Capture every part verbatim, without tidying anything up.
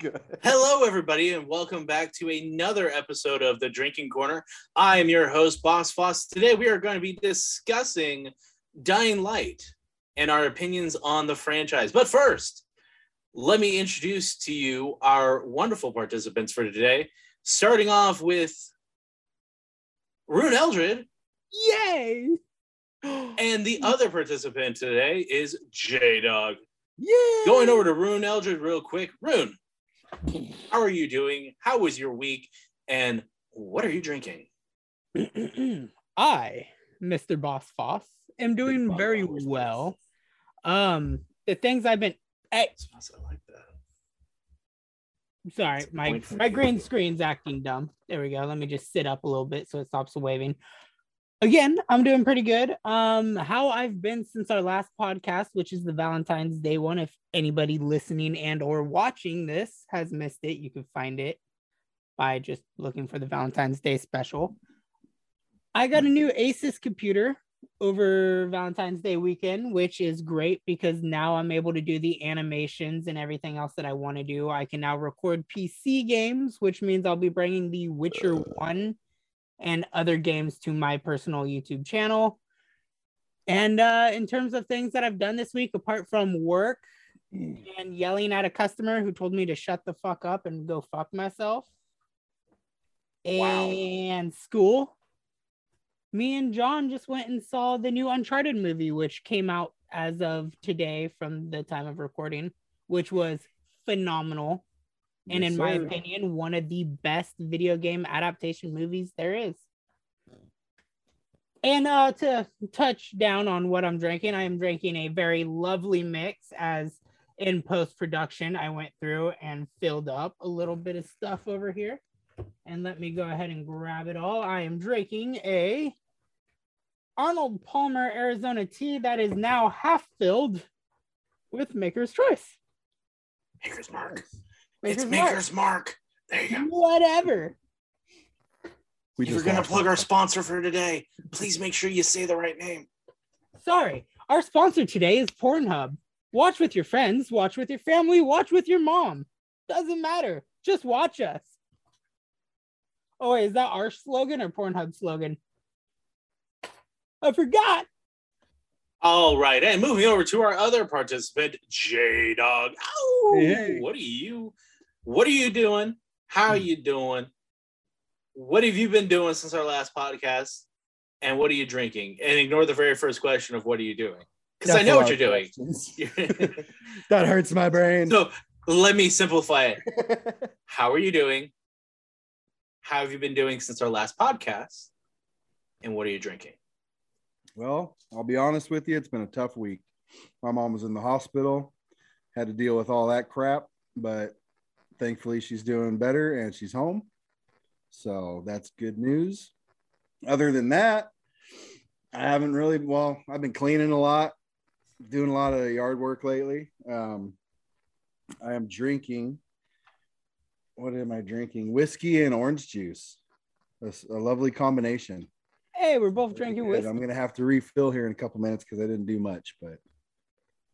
Good. Hello, everybody, and welcome back to another episode of The Drinking Corner. I am your host, Boss Foss. Today, we are going to be discussing Dying Light and our opinions on the franchise. But first, let me introduce to you our wonderful participants for today, starting off with Rune Eldred. Yay! And the other participant today is J-Dog. Yay! Going over to Rune Eldred real quick. Rune, how are you doing? How was your week? And what are you drinking? I, Mister Boss Foss, am doing very well. Um, the things I've been... Hey. Sorry, my, my green screen's acting dumb. There we go. Let me just sit up a little bit so it stops waving. Again, I'm doing pretty good. Um, how I've been since our last podcast, which is the Valentine's Day one. If anybody listening and or watching this has missed it, you can find it by just looking for the Valentine's Day special. I got a new Asus computer over Valentine's Day weekend, which is great because now I'm able to do the animations and everything else that I want to do. I can now record P C games, which means I'll be bringing The Witcher one and other games to my personal YouTube channel. And uh, in terms of things that I've done this week, apart from work and yelling at a customer who told me to shut the fuck up and go fuck myself, wow, and school, me and John just went and saw the new Uncharted movie, which came out as of today from the time of recording, which was phenomenal. And yes, in my sir. opinion, one of the best video game adaptation movies there is. And uh, to touch down on what I'm drinking, I am drinking a very lovely mix, as in post-production, I went through and filled up a little bit of stuff over here. And let me go ahead and grab it all. I am drinking a Arnold Palmer Arizona tea that is now half filled with Maker's Choice. Maker's Mark. Maker's it's Maker's Mark. Mark. There you go. Whatever. We if you're going to plug our sponsor for today, please make sure you say the right name. Sorry. Our sponsor today is Pornhub. Watch with your friends. Watch with your family. Watch with your mom. Doesn't matter. Just watch us. Oh, wait. Is that our slogan or Pornhub's slogan? I forgot. All right. And moving over to our other participant, J-Dog. Oh, hey. What are you... What are you doing? How are you doing? What have you been doing since our last podcast? And what are you drinking? And ignore the very first question of what are you doing? Because I know what you're doing. That hurts my brain. So let me simplify it. How are you doing? How have you been doing since our last podcast? And what are you drinking? Well, I'll be honest with you. It's been a tough week. My mom was in the hospital. Had to deal with all that crap. But... thankfully, she's doing better and she's home. So that's good news. Other than that, I haven't really, well, I've been cleaning a lot, doing a lot of yard work lately. Um, I am drinking, what am I drinking? Whiskey and orange juice. That's a lovely combination. Hey, we're both drinking whiskey. I'm going to have to refill here in a couple minutes because I didn't do much, but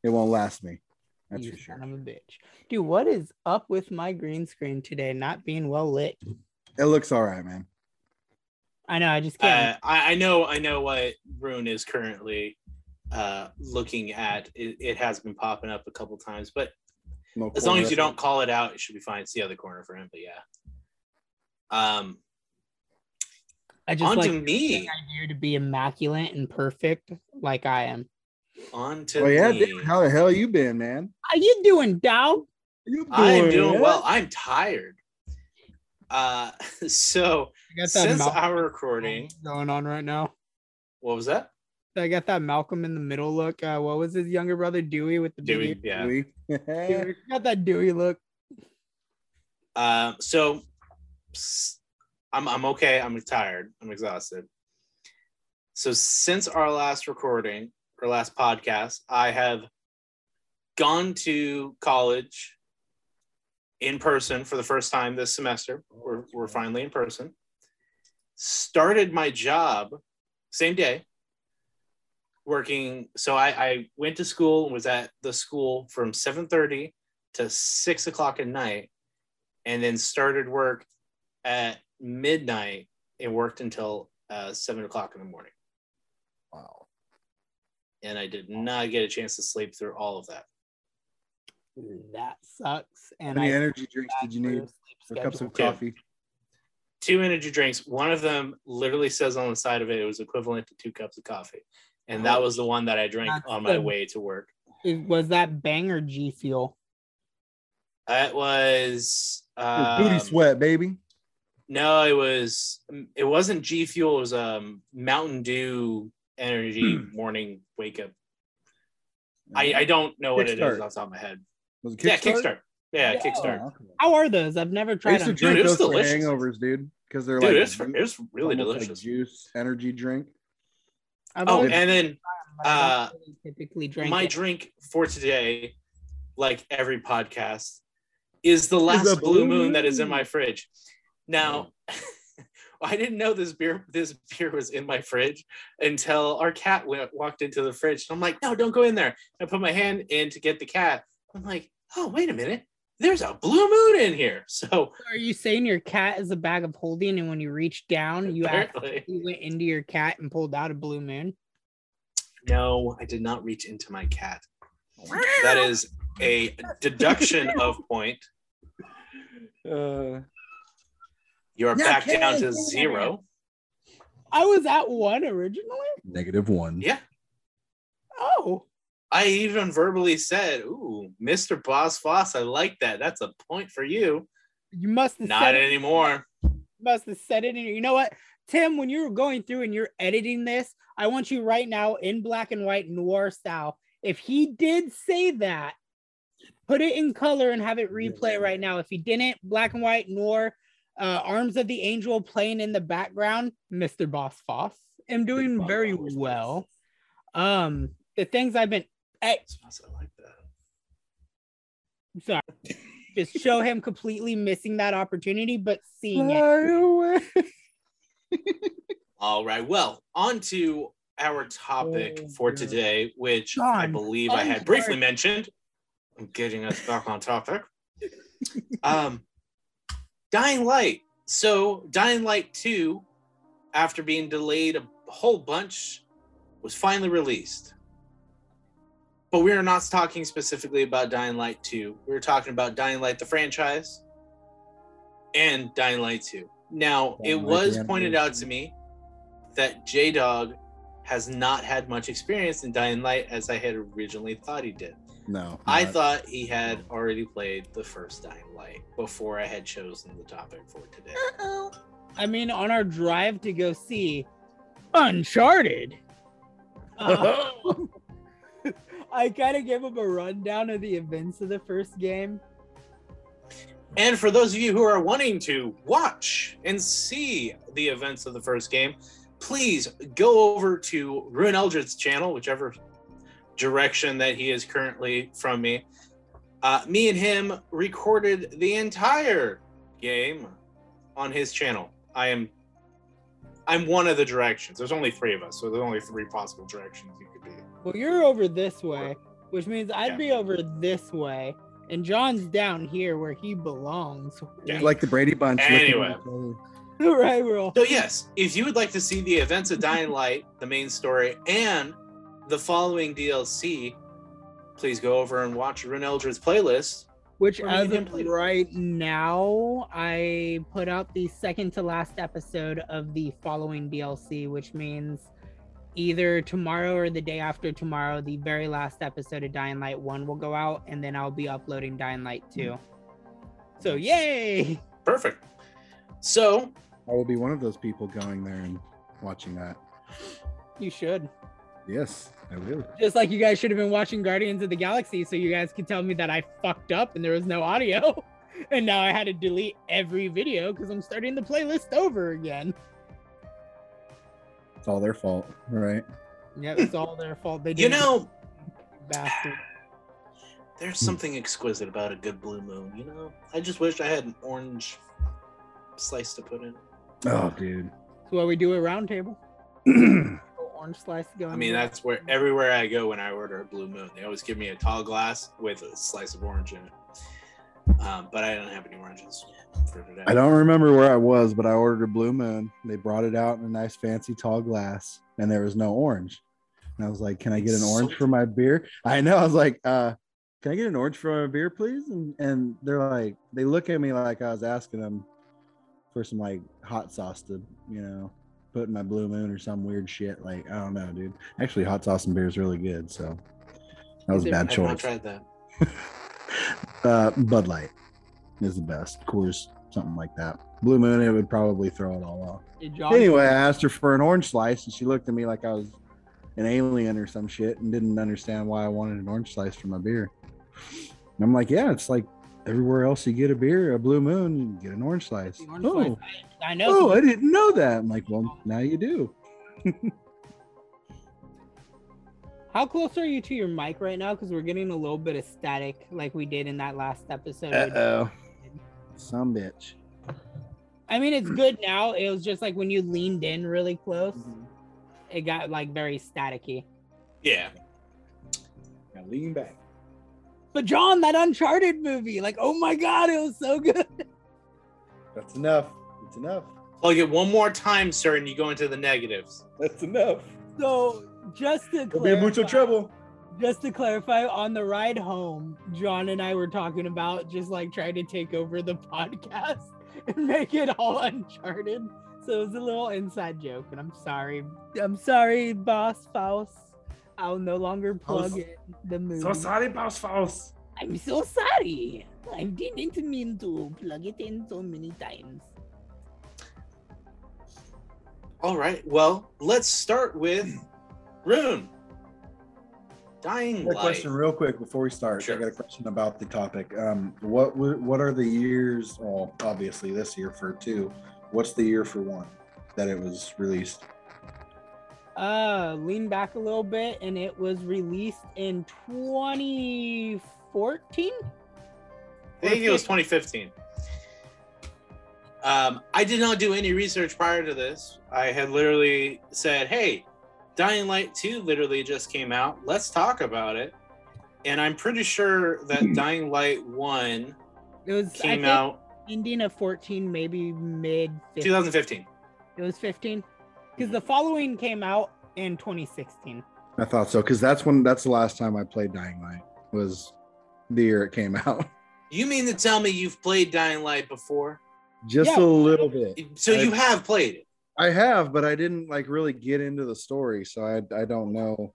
it won't last me. That's you for sure. Son of a bitch. Dude, what is up with my green screen today not being well lit? It looks all right, man. I know, I just can't. Uh, I, I know I know what Rune is currently uh, looking at. It, it has been popping up a couple times, but no as long as you don't call it out, it should be fine. It's the other corner for him, but yeah. Um, I just like me. I to be immaculate and perfect like I am. On to oh, yeah, dude, how the hell you been, man? How you doing, dog? You doing I'm doing it? Well. I'm tired. Uh, so since our recording going on right now, what was that? I got that Malcolm in the Middle look. Uh, what was his younger brother Dewey with the Dewey? Beard? Yeah, Dewey. Dewey. Got that Dewey look. Uh, so I'm I'm okay. I'm tired. I'm exhausted. So since our last recording. Or last podcast, I have gone to college in person for the first time this semester. We're, we're finally in person. Started my job same day working. So I, I went to school and was at the school from seven thirty to six o'clock at night and then started work at midnight and worked until uh, seven o'clock in the morning. Wow. And I did not get a chance to sleep through all of that. That sucks. And how many I energy drinks did you need? Or cups of coffee? Two. two energy drinks. One of them literally says on the side of it, it was equivalent to two cups of coffee. And that was the one that I drank That's on my the, way to work. Was that Bang or G Fuel? That was... Um, booty sweat, baby. No, it was... It wasn't G Fuel. It was um, Mountain Dew energy morning wake up. I, I don't know what it is off the top of my head. Was it Kickstart? Yeah, Kickstart. Yeah, yeah. Kickstart. Oh, how are those? I've never tried them. I used to drink those for hangovers, dude. Because they're dude, like... It's it was really delicious. Like juice, energy drink. I've oh, and then uh, typically drink my it. drink for today, like every podcast, is the last is blue, blue moon that is in my fridge. Now, I didn't know this beer this beer was in my fridge until our cat went, walked into the fridge. And I'm like, no, don't go in there. And I put my hand in to get the cat. I'm like, oh, wait a minute. There's a blue moon in here. So are you saying your cat is a bag of holding, and when you reach down, you apparently. actually went into your cat and pulled out a blue moon? No, I did not reach into my cat. That is a deduction of point. Uh, You're back kidding. down to zero. I was at one originally? Negative one. Yeah. Oh. I even verbally said, "Ooh, Mister Boss Foss, I like that. That's a point for you." You must have not said it anymore. You must have said it. In, you know what, Tim? When you're going through and you're editing this, I want you right now in black and white noir style. If he did say that, put it in color and have it replay right now. If he didn't, black and white noir, uh, Arms of the Angel playing in the background. Mister Boss Foss, I'm doing very well. Um, the things I've been. Hey, I like that. Sorry, just show him completely missing that opportunity, but seeing Fly it. All right, well, on to our topic oh, for today, which John, I believe I had briefly mentioned. I'm getting us back on topic. Um, Dying Light. So, Dying Light two, after being delayed a whole bunch, was finally released. But we are not talking specifically about Dying Light two. We were talking about Dying Light, the franchise, and Dying Light two. Now, Dying it Light was pointed out to me that J-Dog has not had much experience in Dying Light as I had originally thought he did. No. I not. thought he had already played the first Dying Light before I had chosen the topic for today. Uh-oh. I mean, on our drive to go see Uncharted. Uh, I kind of gave him a rundown of the events of the first game. And for those of you who are wanting to watch and see the events of the first game, please go over to Rune Eldred's channel, whichever direction that he is currently from me. Uh, me and him recorded the entire game on his channel. I am I'm one of the directions. There's only three of us, so there's only three possible directions you could be. Well, you're over this way, which means I'd yeah. be over this way, and John's down here where he belongs. Yeah. Like the Brady Bunch. Anyway. All right, we're all... So yes, if you would like to see the events of Dying Light, the main story, and the following D L C, please go over and watch Rune Eldred's playlist. Which, as of right now, I put out the second to last episode of the following D L C, which means either tomorrow or the day after tomorrow, the very last episode of Dying Light one will go out, and then I'll be uploading Dying Light two. So, yay! Perfect. So... I will be one of those people going there and watching that. You should. Yes, I will. Just like you guys should have been watching Guardians of the Galaxy, so you guys could tell me that I fucked up and there was no audio, and now I had to delete every video because I'm starting the playlist over again. It's all their fault, right? Yeah, it's all their fault. They, you know, bastard. There's something exquisite about a good blue moon. You know, I just wish I had an orange slice to put in. Oh, dude. That's why we do a round table. Orange slice going. I mean, that's where everywhere I go when I order a blue moon, they always give me a tall glass with a slice of orange in it. Um, but I don't have any oranges for today. I don't remember where I was, but I ordered a Blue Moon. They brought it out in a nice fancy tall glass, and there was no orange. And I was like, can I get an orange for my beer? I know. I was like, uh, can I get an orange for my beer, please? And and they're like, they look at me like I was asking them for some like hot sauce to, you know, put in my Blue Moon or some weird shit. Like, I don't know, dude. Actually, hot sauce and beer is really good. So that was a bad choice. I tried that. uh, Bud Light is the best. Coors, something like that. Blue Moon, it would probably throw it all off. Hey, John, anyway, I asked her for an orange slice, and she looked at me like I was an alien or some shit and didn't understand why I wanted an orange slice for my beer. And I'm like, yeah, it's like everywhere else you get a beer, a Blue Moon, you get an orange slice. Orange oh, slice. I, I know. Oh, I didn't know that. I'm like, well, now you do. How close are you to your mic right now? Because we're getting a little bit of static like we did in that last episode. Uh-oh. Some bitch. I mean, it's good now. It was just like when you leaned in really close, mm-hmm. it got like very staticky. Yeah. Now lean back. But John, that Uncharted movie, like, oh my God, it was so good. That's enough. That's enough. Plug it one more time, sir, and you go into the negatives. That's enough. So... Just to clarify, be mucho trouble. Just to clarify, on the ride home, John and I were talking about just like trying to take over the podcast and make it all Uncharted. So it was a little inside joke, and I'm sorry. I'm sorry, Boss Foss. I'll no longer plug in the movie. So sorry, Boss Foss. I'm so sorry. I didn't mean to plug it in so many times. All right. Well, let's start with. Rune, Dying Light. Question real quick before we start. Sure. I got a question about the topic. Um, what what are the years? Well, obviously this year for two. What's the year for one that it was released? Uh, lean back a little bit, and it was released in twenty fourteen. I think it was twenty fifteen. Um, I did not do any research prior to this. I had literally said, "Hey." Dying Light two literally just came out. Let's talk about it. And I'm pretty sure that Dying Light one it was, came out ending of fourteen, maybe mid twenty fifteen. It was fifteen because The Following came out in twenty sixteen. I thought so because that's when that's the last time I played Dying Light was the year it came out. You mean to tell me you've played Dying Light before? Just yeah. a little bit. So I, you have played it. I have, but I didn't like really get into the story, so I I don't know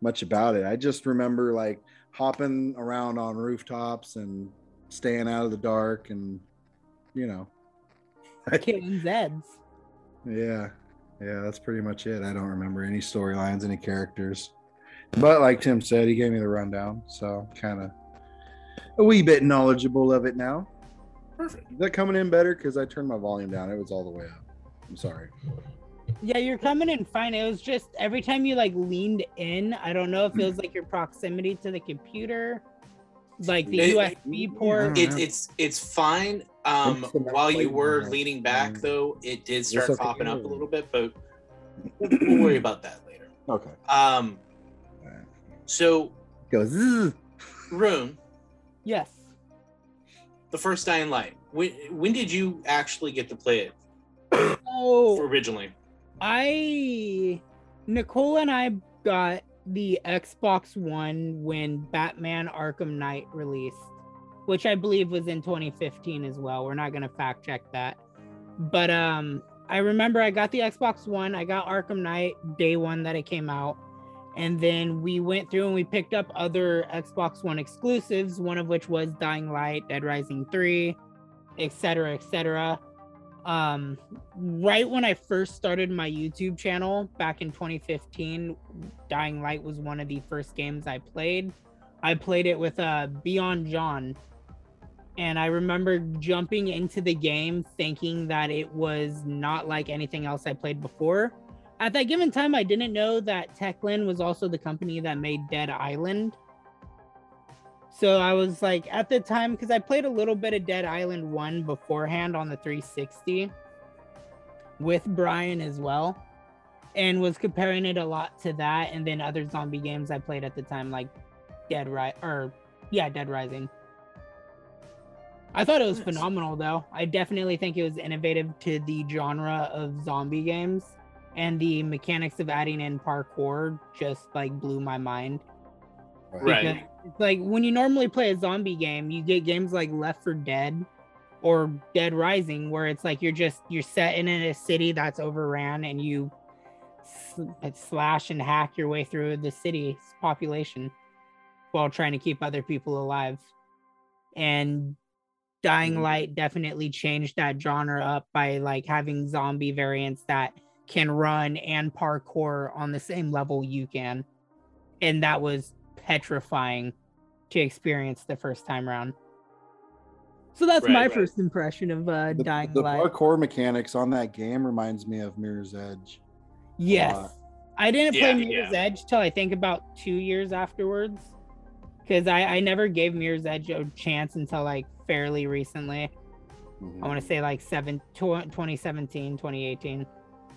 much about it. I just remember like hopping around on rooftops and staying out of the dark, and you know, killing Zeds. Yeah, yeah, that's pretty much it. I don't remember any storylines, any characters, but like Tim said, he gave me the rundown, so I'm kind of a wee bit knowledgeable of it now. Perfect. Is that coming in better because I turned my volume down? It was all the way up. I'm sorry. Yeah, you're coming in fine. It was just every time you like leaned in, I don't know if it was like your proximity to the computer, like the it, U S B port. It, it's it's fine. Um, while you were leaning back, though, it did start okay. popping up a little bit, but we'll worry about that later. Okay. Um. So. Goes. Rune. Yes. The first Dying Light. When when did you actually get to play it? So originally, I Nicole and I got the Xbox One when Batman Arkham Knight released, which I believe was in twenty fifteen as well. We're not gonna fact check that, but um, I remember I got the Xbox One. I got Arkham Knight day one that it came out, and then we went through and we picked up other Xbox One exclusives. One of which was Dying Light, Dead Rising three, et cetera, et cetera. Um, right when I first started my YouTube channel back in twenty fifteen, Dying Light was one of the first games I played. I played it with uh, Beyond John, and I remember jumping into the game thinking that it was not like anything else I played before. At that given time, I didn't know that Techland was also the company that made Dead Island. So I was like, at the time, because I played a little bit of Dead Island one beforehand on the three sixty with Brian as well, and was comparing it a lot to that, and then other zombie games I played at the time, like Dead Ri- or yeah, Dead Rising. I thought it was phenomenal, though. I definitely think it was innovative to the genre of zombie games, and the mechanics of adding in parkour just like blew my mind. Right. Because, like, when you normally play a zombie game, you get games like Left four Dead or Dead Rising, where it's like you're just you're set in a city that's overran, and you slash and hack your way through the city's population while trying to keep other people alive. And Dying Light definitely changed that genre up by like having zombie variants that can run and parkour on the same level you can. And that was petrifying to experience the first time around. So that's right, my right. first impression of uh, the, Dying the Light. The parkour mechanics on that game reminds me of Mirror's Edge. Yes. Uh, I didn't yeah, play Mirror's yeah. Edge till I think about two years afterwards. Because I, I never gave Mirror's Edge a chance until like fairly recently. Mm-hmm. I want to say like seven, tw- twenty seventeen, twenty eighteen.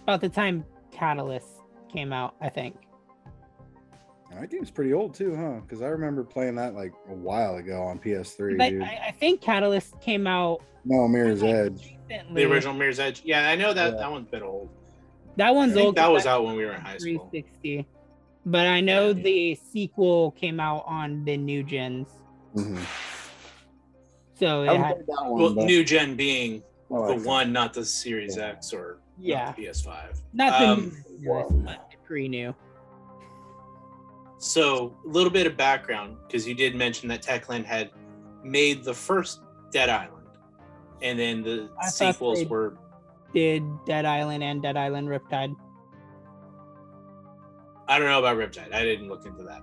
About the time Catalyst came out, I think. That game's pretty old too, huh? Because I remember playing that like a while ago on P S three. But dude. I, I think Catalyst came out. No, Mirror's Edge. Recently. The original Mirror's Edge. Yeah, I know that yeah. that one's a bit old. That one's old. That was out when we were in high school. three sixty. But I know yeah, the sequel came out on the new gens. Mm-hmm. So it had, that one, well, but... new gen being oh, the one, not the Series yeah. X or yeah, the P S five. Not the um, new series, pretty new. So a little bit of background, because you did mention that Techland had made the first Dead Island, and then the I sequels were did Dead Island and Dead Island Riptide. I don't know about Riptide. I didn't look into that.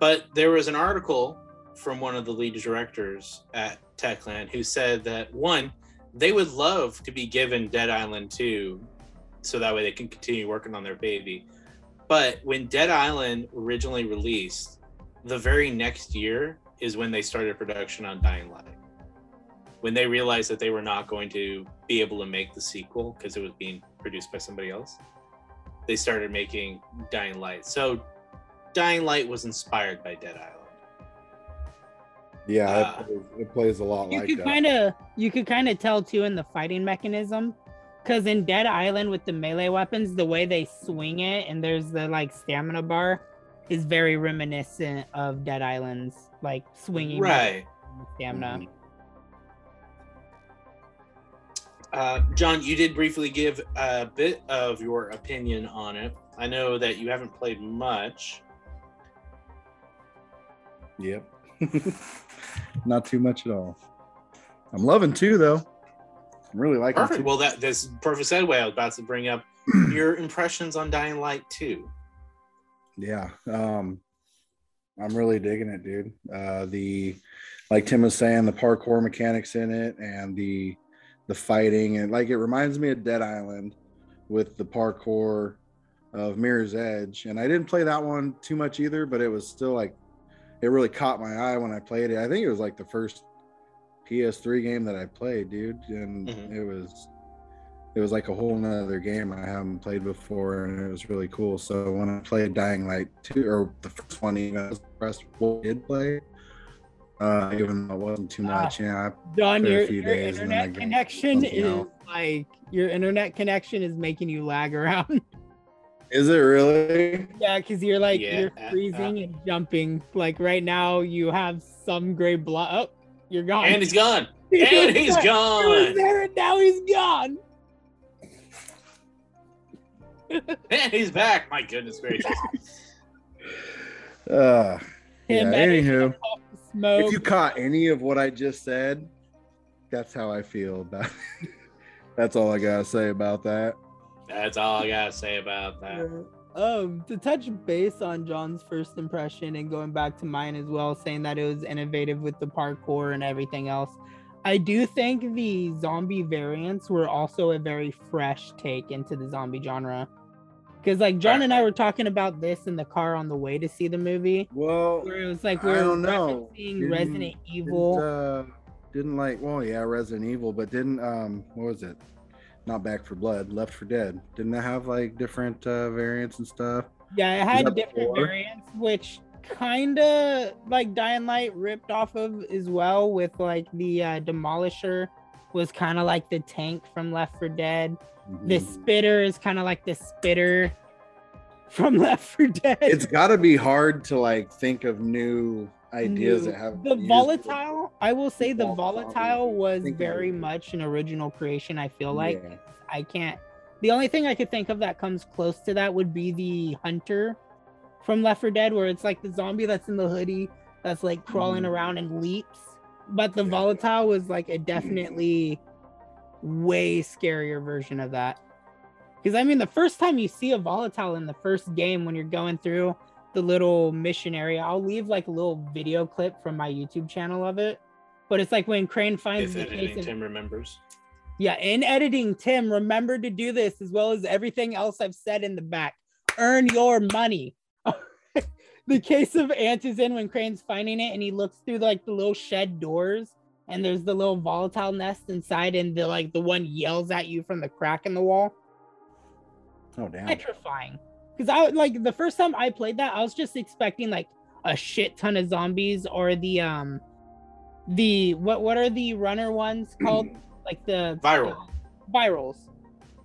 But there was an article from one of the lead directors at Techland who said that, one, they would love to be given Dead Island two so that way they can continue working on their baby. But when Dead Island originally released, the very next year is when they started production on Dying Light. When they realized that they were not going to be able to make the sequel because it was being produced by somebody else, they started making Dying Light. So Dying Light was inspired by Dead Island. Yeah, uh, it, plays, it plays a lot you like could that. Kinda, you could kind of tell, too, in the fighting mechanism. Because in Dead Island with the melee weapons, the way they swing it and there's the, like, stamina bar is very reminiscent of Dead Island's, like, swinging right. stamina. Mm-hmm. Uh, John, you did briefly give a bit of your opinion on it. I know that you haven't played much. Yep. Not too much at all. I'm loving two, though. I'm really liking perfect. Two. Well, that this perfect segue. I was about to bring up your impressions on Dying Light two. Yeah. Um, I'm really digging it, dude. Uh, the, like Tim was saying, the parkour mechanics in it and the the fighting, and like it reminds me of Dead Island with the parkour of Mirror's Edge. And I didn't play that one too much either, but it was still like it really caught my eye when I played it. I think it was like the first P S three game that I played, dude, and mm-hmm. it was it was like a whole nother game I haven't played before, and it was really cool. So when I played Dying Light two, or the first one, even I was impressed what I did play. Uh, even though it wasn't too much, uh, yeah. John, your, your internet connection is out. like your internet connection is making you lag around. Is it really? Yeah, because you're like yeah. you're freezing uh, and jumping. Like right now, you have some gray blood. Oh, you're gone. And he's gone. And he's gone. He was there and now he's gone. And he's back. My goodness gracious. uh, yeah. Anywho. Smoke. If you caught any of what I just said, that's how I feel about it. That's all I gotta say about that. That's all I gotta say about that. Um, to touch base on John's first impression and going back to mine as well, saying that it was innovative with the parkour and everything else, I do think the zombie variants were also a very fresh take into the zombie genre. Because, like, John and I were talking about this in the car on the way to see the movie. Well, where it was like we're referencing Resident Evil. Didn't, uh, didn't like, well, yeah, Resident Evil, but didn't, um, what was it? Not Back for Blood, Left for Dead. Didn't it have, like, different uh, variants and stuff? Yeah, it had different variants, which kinda like Dying Light ripped off of as well, with like the uh, Demolisher was kind of like the tank from Left four Dead. Mm-hmm. The Spitter is kind of like the Spitter from Left four Dead. It's got to be hard to like think of new ideas new. that have the volatile. It. I will say the, the volatile, volatile was very much an original creation. I feel like yeah. I can't. The only thing I could think of that comes close to that would be the Hunter from Left four Dead, where it's like the zombie that's in the hoodie that's like crawling mm. around and leaps. But the yeah. volatile was like a definitely way scarier version of that. Because I mean, the first time you see a volatile in the first game, when you're going through the little mission area, I'll leave like a little video clip from my YouTube channel of it. But it's like when Crane finds the case and Tim remembers. Yeah, in editing, Tim, remember to do this as well as everything else I've said in the back. Earn your money. The case of Ant is in when Crane's finding it, and he looks through like the little shed doors, and there's the little volatile nest inside, and the like the one yells at you from the crack in the wall. Oh damn! Petrifying. Because I like the first time I played that, I was just expecting like a shit ton of zombies, or the um, the what what are the runner ones called? Like the viral uh, virals.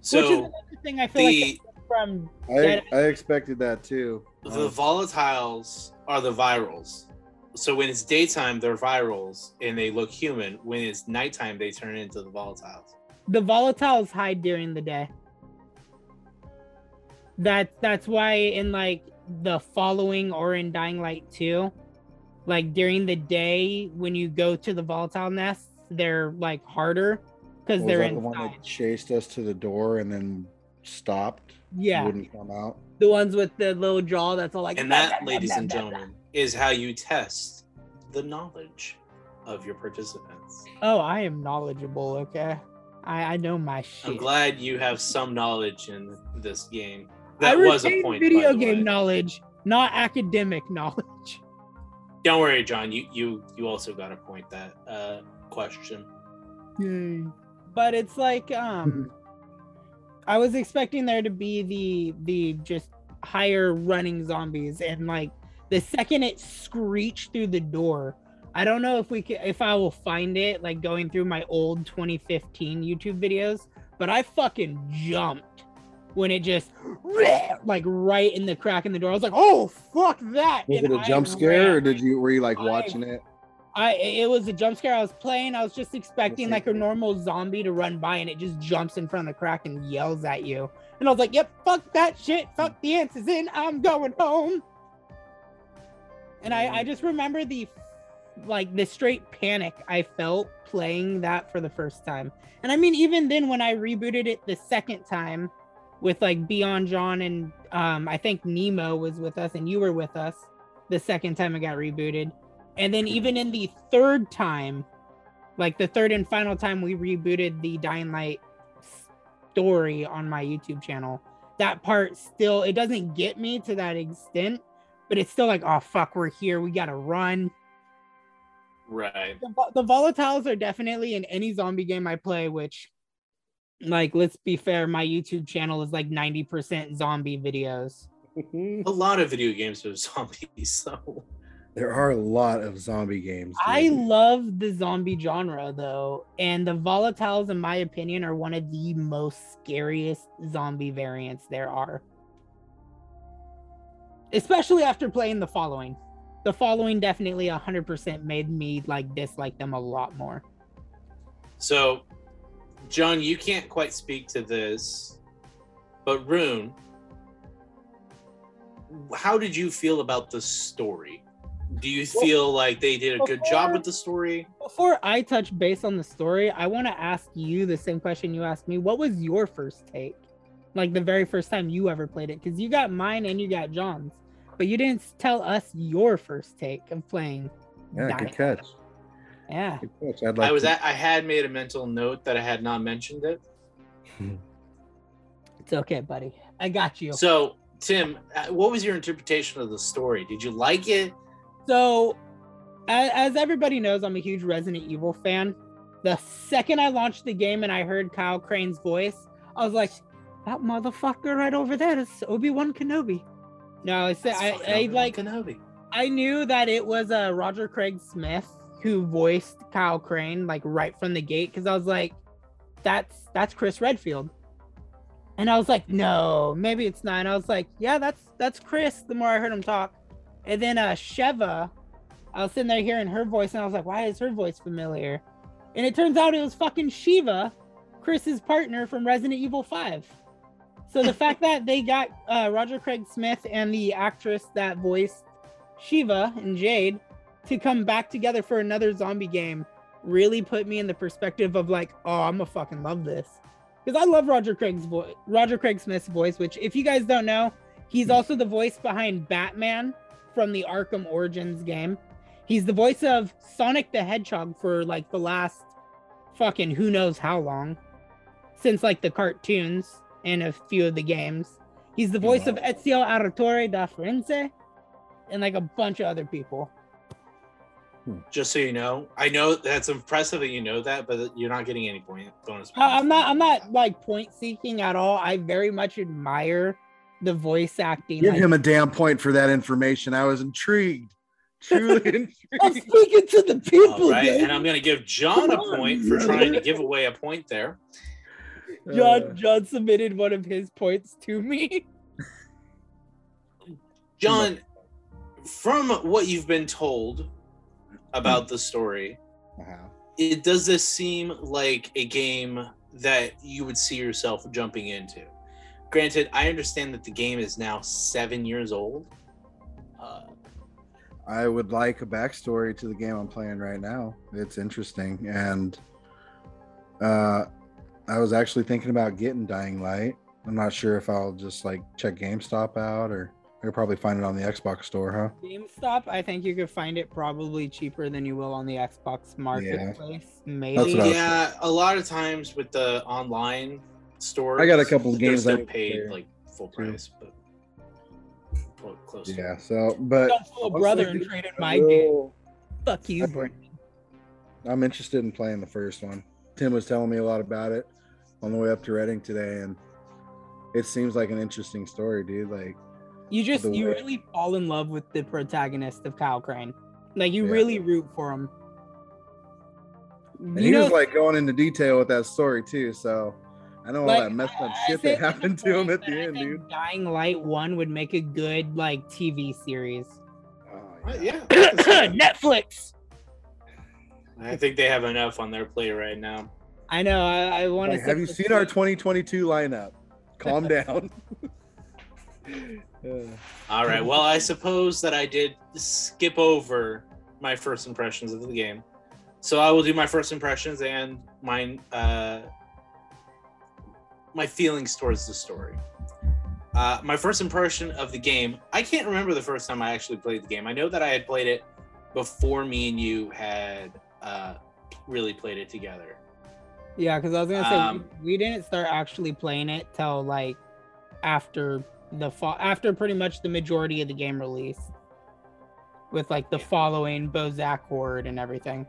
So which is another thing I feel the, like from I, I expected that too. The um. volatiles are the virals. So when it's daytime, they're virals and they look human. When it's nighttime, they turn into the volatiles. The volatiles hide during the day. That that's why in like The Following or in Dying Light two, like during the day when you go to the volatile nests, they're like harder. Because well, they're that inside. The one that chased us to the door and then stopped. Yeah, wouldn't come out. The ones with the little jaw that's all like. And that, that ladies that, and that, gentlemen, that. is how you test the knowledge of your participants. Oh, I am knowledgeable. Okay, I, I know my shit. I'm glad you have some knowledge in this game. That I was a point. Video game way. knowledge, not academic knowledge. Don't worry, John. You you you also got a point. That uh, question. Yay. But it's like, um, I was expecting there to be the the just higher running zombies, and like the second it screeched through the door, I don't know if we can, if I will find it, like going through my old twenty fifteen YouTube videos, but I fucking jumped when it just like right in the crack in the door. I was like, oh fuck that! Was and it a I jump scare, ran. or did you were you like I, watching it? I, it was a jump scare. I was playing. I was just expecting like a normal zombie to run by, and it just jumps in front of the crack and yells at you. And I was like, yep, fuck that shit. Fuck the answers in. I'm going home. And I, I just remember the, like the straight panic I felt playing that for the first time. And I mean, even then when I rebooted it the second time with like Beyond John and um, I think Nemo was with us and you were with us the second time it got rebooted. And then even in the third time, like the third and final time we rebooted the Dying Light story on my YouTube channel, that part still, it doesn't get me to that extent, but it's still like, oh, fuck, we're here. We got to run. Right. The, the volatiles are definitely in any zombie game I play, which like, let's be fair, my YouTube channel is like ninety percent zombie videos. A lot of video games are zombies, so... There are a lot of zombie games. Maybe. I love the zombie genre, though. And the volatiles, in my opinion, are one of the most scariest zombie variants there are. Especially after playing The Following. The Following definitely one hundred percent made me like dislike them a lot more. So, John, you can't quite speak to this, but Rune, how did you feel about the story? Do you feel well, like they did a before, good job with the story? Before I touch base on the story, I want to ask you the same question you asked me. What was your first take? Like the very first time you ever played it? Because you got mine and you got John's. But you didn't tell us your first take of playing. Yeah, Dying. Good catch. Yeah. Good catch. I'd like I, was at, I had made a mental note that I had not mentioned it. It's okay, buddy. I got you. So, Tim, what was your interpretation of the story? Did you like it? So, as, as everybody knows, I'm a huge Resident Evil fan. The second I launched the game and I heard Kyle Crane's voice, I was like, that motherfucker right over there is Obi-Wan Kenobi. No, I said, I, I like, Kenobi. I knew that it was a uh, Roger Craig Smith who voiced Kyle Crane, like right from the gate, because I was like, that's that's Chris Redfield. And I was like, no, maybe it's not. And I was like, yeah, that's that's Chris, the more I heard him talk. And then uh, Sheva, I was sitting there hearing her voice, and I was like, why is her voice familiar? And it turns out it was fucking Sheva, Chris's partner from Resident Evil five. So the fact that they got uh, Roger Craig Smith and the actress that voiced Sheva and Jade to come back together for another zombie game really put me in the perspective of like, oh, I'm gonna fucking love this. Because I love Roger Craig's voice, Roger Craig Smith's voice, which if you guys don't know, he's also the voice behind Batman from the Arkham Origins game. He's the voice of Sonic the Hedgehog for like the last fucking who knows how long, since like the cartoons and a few of the games. He's the voice of Ezio Auditore da Firenze and like a bunch of other people. Just so you know, I know that's impressive that you know that, but you're not getting any point bonus points. I'm not. I'm not like point seeking at all. I very much admire the voice acting. Give like, him a damn point for that information. I was intrigued. Truly intrigued. I'm speaking to the people, all right, and I'm going to give John Come a point on, for brother. trying to give away a point there. John uh, John submitted one of his points to me. John, from what you've been told about the story, wow. It does this seem like a game that you would see yourself jumping into? Granted, I understand that the game is now seven years old. Uh, I would like a backstory to the game I'm playing right now. It's interesting, and uh, I was actually thinking about getting Dying Light. I'm not sure if I'll just like check GameStop out, or I could probably find it on the Xbox store, huh? GameStop, I think you could find it probably cheaper than you will on the Xbox marketplace. Yeah. Maybe. Yeah, a lot of times with the online stores, I got a couple of games I paid like full price, yeah. but close. Yeah, so but a brother and traded my game. Fuck you, Brandon. I'm interested in playing the first one. Tim was telling me a lot about it on the way up to Reading today, and it seems like an interesting story, dude. Like. You just, you way. really fall in love with the protagonist of Kyle Crane. Like, you yeah. really root for him. And you he know, was, like, going into detail with that story, too. So, I know all like, that messed up I, shit I that happened to him at the I end, dude. Dying Light one would make a good, like, T V series. Oh, yeah. yeah Netflix! I think they have enough on their plate right now. I know. I, I want to like, Have you seen plate. our twenty twenty-two lineup? Calm down. Uh, all right, well, I suppose that I did skip over my first impressions of the game, so I will do my first impressions and my uh, my feelings towards the story. Uh, my first impression of the game, I can't remember the first time I actually played the game. I know that I had played it before me and you had uh, really played it together. Yeah, because I was gonna say um, we, we didn't start actually playing it till like after. The fall after pretty much the majority of the game release, with like the yeah. following Bozak Horde and everything.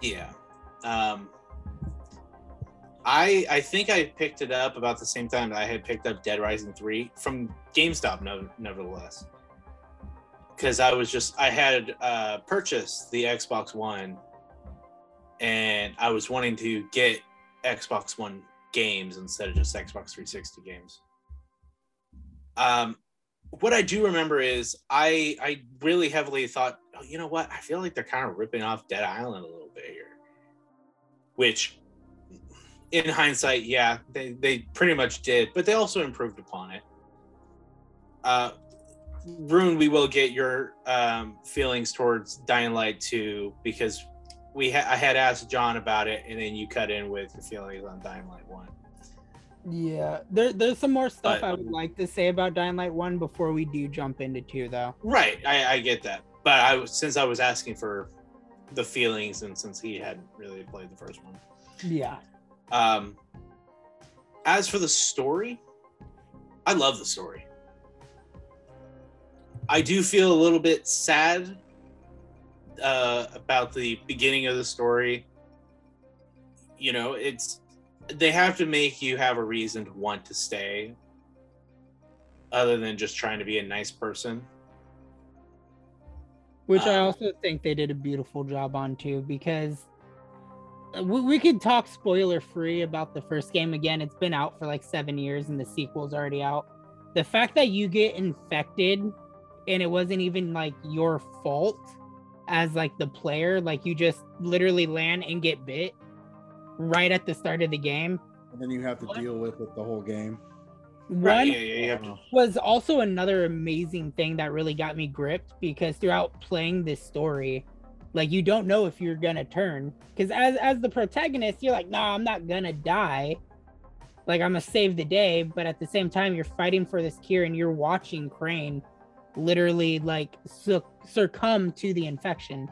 Yeah, um, I I think I picked it up about the same time that I had picked up Dead Rising three from GameStop, no, nevertheless, because I was just I had uh, purchased the Xbox One, and I was wanting to get Xbox One games instead of just Xbox three sixty games. Um, what I do remember is I I really heavily thought, oh, you know what? I feel like they're kind of ripping off Dead Island a little bit here. Which, in hindsight, yeah, they, they pretty much did, but they also improved upon it. Uh, Rune, we will get your um, feelings towards Dying Light two, because we ha- I had asked John about it, and then you cut in with your feelings on Dying Light one. Yeah, there, there's some more stuff but, I would like to say about Dying Light one before we do jump into two, though. Right, I, I get that. But I, since I was asking for the feelings, and since he hadn't really played the first one. Yeah. Um. As for the story, I love the story. I do feel a little bit sad uh, about the beginning of the story. You know, it's... they have to make you have a reason to want to stay other than just trying to be a nice person. Which uh, I also think they did a beautiful job on too, because we, we could talk spoiler free about the first game again. It's been out for like seven years and the sequel's already out. The fact that you get infected and it wasn't even like your fault as like the player, like you just literally land and get bit right at the start of the game. And then you have to what? deal with it the whole game. One yeah, yeah, yeah. was also another amazing thing that really got me gripped, because throughout playing this story, like you don't know if you're gonna turn, because as as the protagonist you're like, nah, I'm not gonna die, like I'm gonna save the day, but at the same time you're fighting for this cure and you're watching Crane literally like suc- succumb to the infection.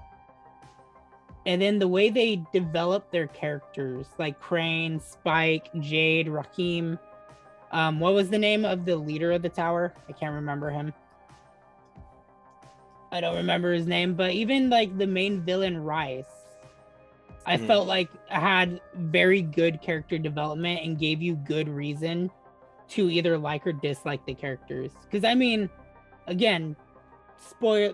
And then the way they develop their characters, like Crane, Spike, Jade, Rakim. Um, what was the name of the leader of the tower? I can't remember him. I don't remember his name, but even like the main villain, Rais, I mm-hmm. felt like had very good character development and gave you good reason to either like or dislike the characters. Because I mean, again, spoil.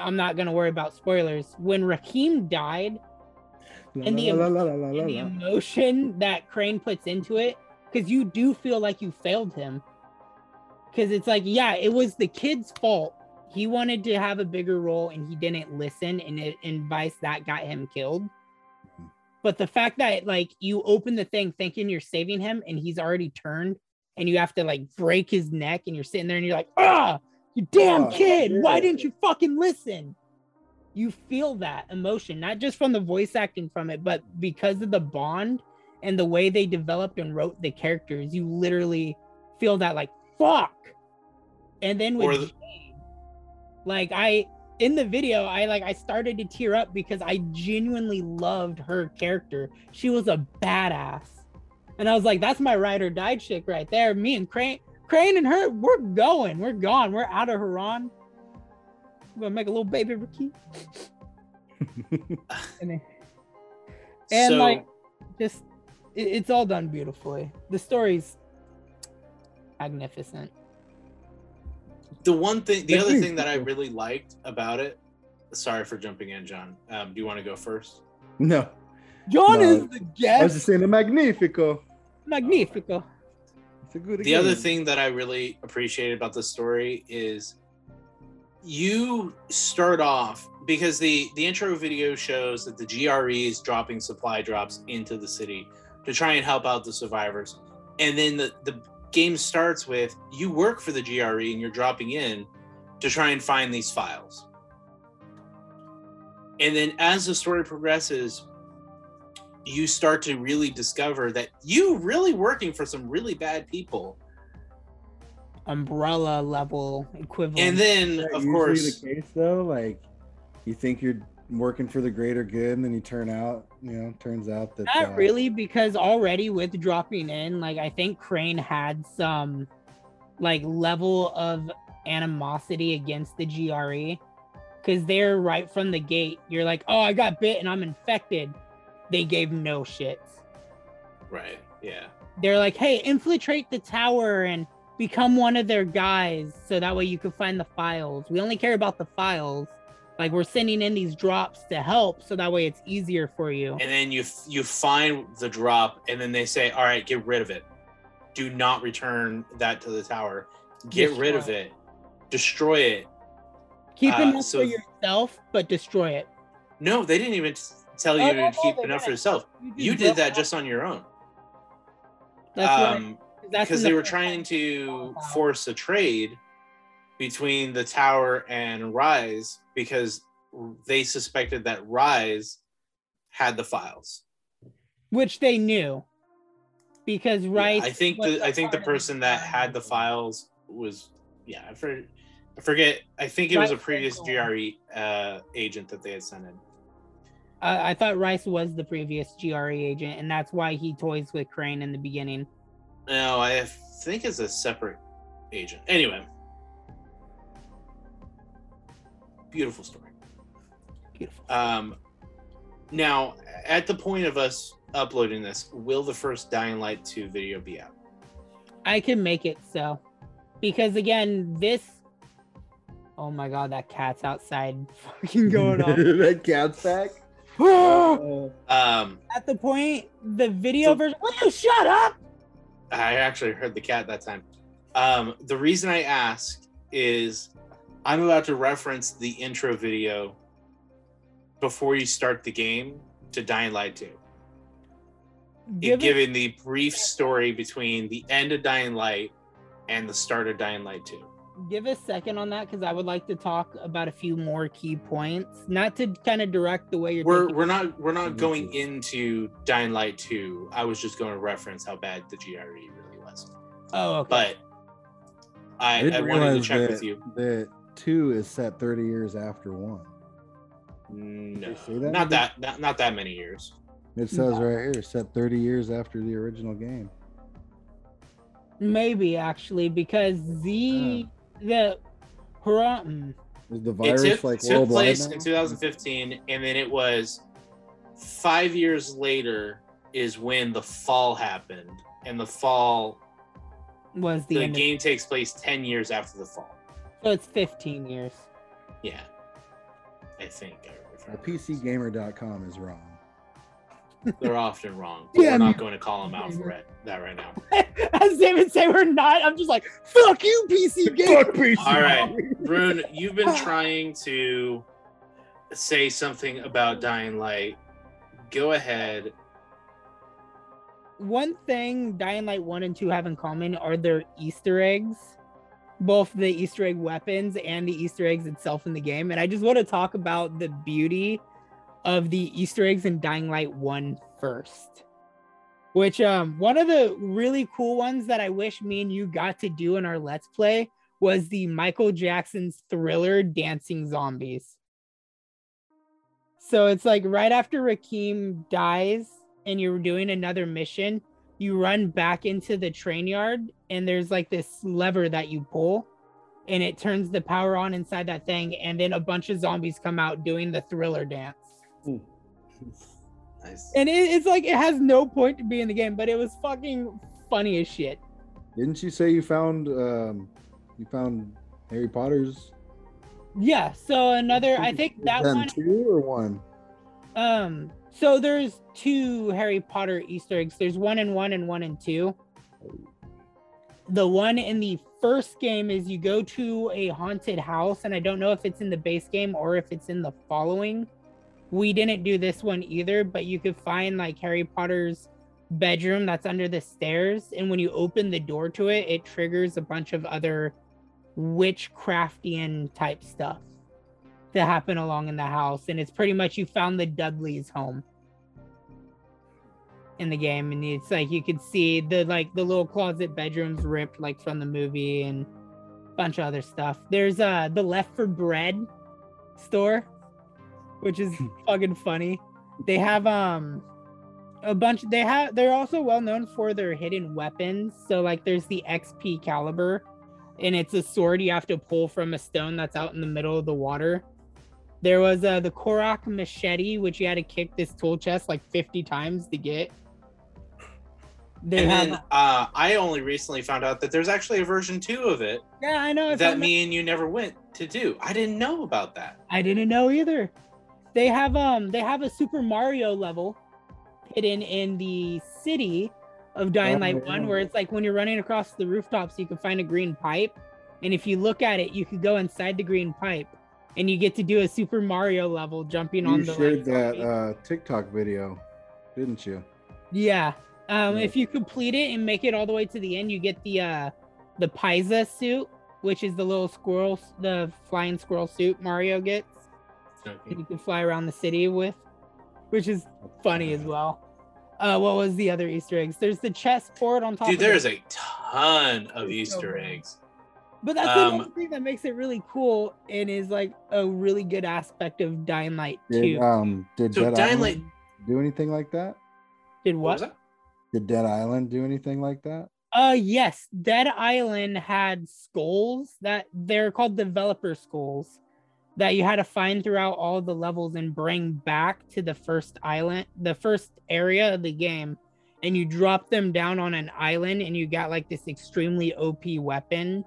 I'm not gonna worry about spoilers. When Rakim died, la, and the, la, la, la, la, la, and the emotion that Crane puts into it. Because you do feel like you failed him. Because it's like, yeah, it was the kid's fault. He wanted to have a bigger role and he didn't listen. And, it, and vice that got him killed. But the fact that like you open the thing thinking you're saving him and he's already turned. And you have to like break his neck. And you're sitting there and you're like, ah, you damn oh, kid. Dude. Why didn't you fucking listen? You feel that emotion. Not just from the voice acting from it, but because of the bond. And the way they developed and wrote the characters, you literally feel that like, fuck. And then with the- Jade, like I, in the video, I like, I started to tear up because I genuinely loved her character. She was a badass. And I was like, that's my ride or die chick right there. Me and Crane, Crane and her, we're going, we're gone. We're out of Haran. We're gonna make a little baby Ricky. and then, and so- like, just, it's all done beautifully. The story's magnificent. The one thing, the other thing that I really liked about it, sorry for jumping in, John. Um, do you want to go first? No. John no. is the guest. I was just saying the Magnifico. Magnifico. Oh. It's a good the game. Other thing that I really appreciated about the story is you start off, because the, the intro video shows that the G R E is dropping supply drops into the city to try and help out the survivors. And then the, the game starts with, you work for the G R E and you're dropping in to try and find these files. And then as the story progresses, you start to really discover that you really working for some really bad people. Umbrella level equivalent. And then, of course... the case, though, like... You think you're working for the greater good, and then you turn out, you know, turns out that... Not uh, really, because already with dropping in, like, I think Crane had some, like, level of animosity against the G R E. Because they're right from the gate. You're like, oh, I got bit and I'm infected. They gave no shits. Right, yeah. They're like, hey, infiltrate the tower and become one of their guys so that way you can find the files. We only care about the files. Like, we're sending in these drops to help, so that way it's easier for you. And then you you find the drop, and then they say, all right, get rid of it. Do not return that to the tower. Get destroy. rid of it. Destroy it. Keep uh, enough so for yourself, but destroy it. No, they didn't even tell you oh, to no, keep no, enough for yourself. You, you did that just on your own. That's um, right. Because they the were trying to force a trade between the tower and Rais, because they suspected that Rais had the files, which they knew, because Rais. Yeah, I think the, the I think the person that had the files was yeah I, for, I forget I think it was a previous G R E uh, agent that they had sent in. Uh, I thought Rais was the previous G R E agent, and that's why he toys with Crane in the beginning. No, I think it's a separate agent. Anyway. Beautiful story. Beautiful. Um, now, at the point of us uploading this, will the first Dying Light two video be out? I can make it so. Because, again, this Oh my god, that cat's outside fucking going off. That cat's back. um, At the point, the video so, version. Will you shut up? I actually heard the cat that time. Um, the reason I ask is I'm about to reference the intro video before you start the game to Dying Light two. Given, given the brief story between the end of Dying Light and the start of Dying Light two. Give a second on that because I would like to talk about a few more key points. Not to kind of direct the way you're. We're we're not we're not going into Dying Light two. I was just going to reference how bad the G R E really was. Oh, okay. But I, I, I wanted to check that, with you. That two is set thirty years after one. No, that not that not, not that many years. It says no. Right here, set thirty years after the original game. Maybe actually, because the uh, the Haran is the virus it took, like took worldwide place now? In two thousand fifteen, and then it was five years later is when the fall happened, and the fall was the, the end game of- takes place ten years after the fall. So it's fifteen years. Yeah, I think. I P C Gamer dot com is wrong. They're often wrong. But yeah, we're not man. going to call them out for it, that right now. As David say, we're not. I'm just like, fuck you, P C Gamer. Fuck P C. All right, Rune, you've been trying to say something about Dying Light. Go ahead. One thing Dying Light one and two have in common are their Easter eggs. Both the Easter egg weapons and the Easter eggs itself in the game. And I just want to talk about the beauty of the Easter eggs in Dying Light one first, which um, one of the really cool ones that I wish me and you got to do in our Let's Play was the Michael Jackson's Thriller dancing zombies. So it's like right after Rakim dies and you're doing another mission, you run back into the train yard and there's like this lever that you pull and it turns the power on inside that thing. And then a bunch of zombies come out doing the Thriller dance. Nice. And it, it's like it has no point to be in the game, but it was fucking funny as shit. Didn't you say you found um, you found Harry Potter's? Yeah. So another, I think that one. Two or one. Um. So there's two Harry Potter Easter eggs. There's one in one and one in two. The one in the first game is you go to a haunted house, and I don't know if it's in the base game or if it's in the following. We didn't do this one either, but you could find like Harry Potter's bedroom that's under the stairs. And when you open the door to it, it triggers a bunch of other witchcraftian type stuff to happen along in the house. And it's pretty much you found the Dudley's home in the game. And it's like you could see the like the little closet bedrooms ripped like from the movie and a bunch of other stuff. There's uh the Left four Dead store, which is fucking funny. They have um a bunch they have they're also well known for their hidden weapons. So like there's the X P caliber, and it's a sword you have to pull from a stone that's out in the middle of the water. There was uh, the Korok machete, which you had to kick this tool chest like fifty times to get. They and have, then uh, I only recently found out that there's actually a version two of it. Yeah, I know. That me and you never went to do. I didn't know about that. I didn't know either. They have um they have a Super Mario level hidden in the city of Dying Light one, where it's like when you're running across the rooftops, you can find a green pipe. And if you look at it, you can go inside the green pipe and you get to do a Super Mario level jumping you on the. You shared that uh, TikTok video, didn't you? Yeah. Um, yeah. If you complete it and make it all the way to the end, you get the uh, the Paiza suit, which is the little squirrel, the flying squirrel suit Mario gets. You can fly around the city with, which is funny as well. Uh, what was the other Easter eggs? There's the chess board on top. Dude, of there's it. a ton of Easter so eggs. But that's um, the one thing that makes it really cool and is like a really good aspect of Dying Light two. Did, um, did so Dead Dying Island Light... do anything like that? Did what? what did Dead Island do anything like that? Uh, yes. Dead Island had skulls that they're called developer skulls that you had to find throughout all the levels and bring back to the first island, the first area of the game. And you drop them down on an island and you got like this extremely O P weapon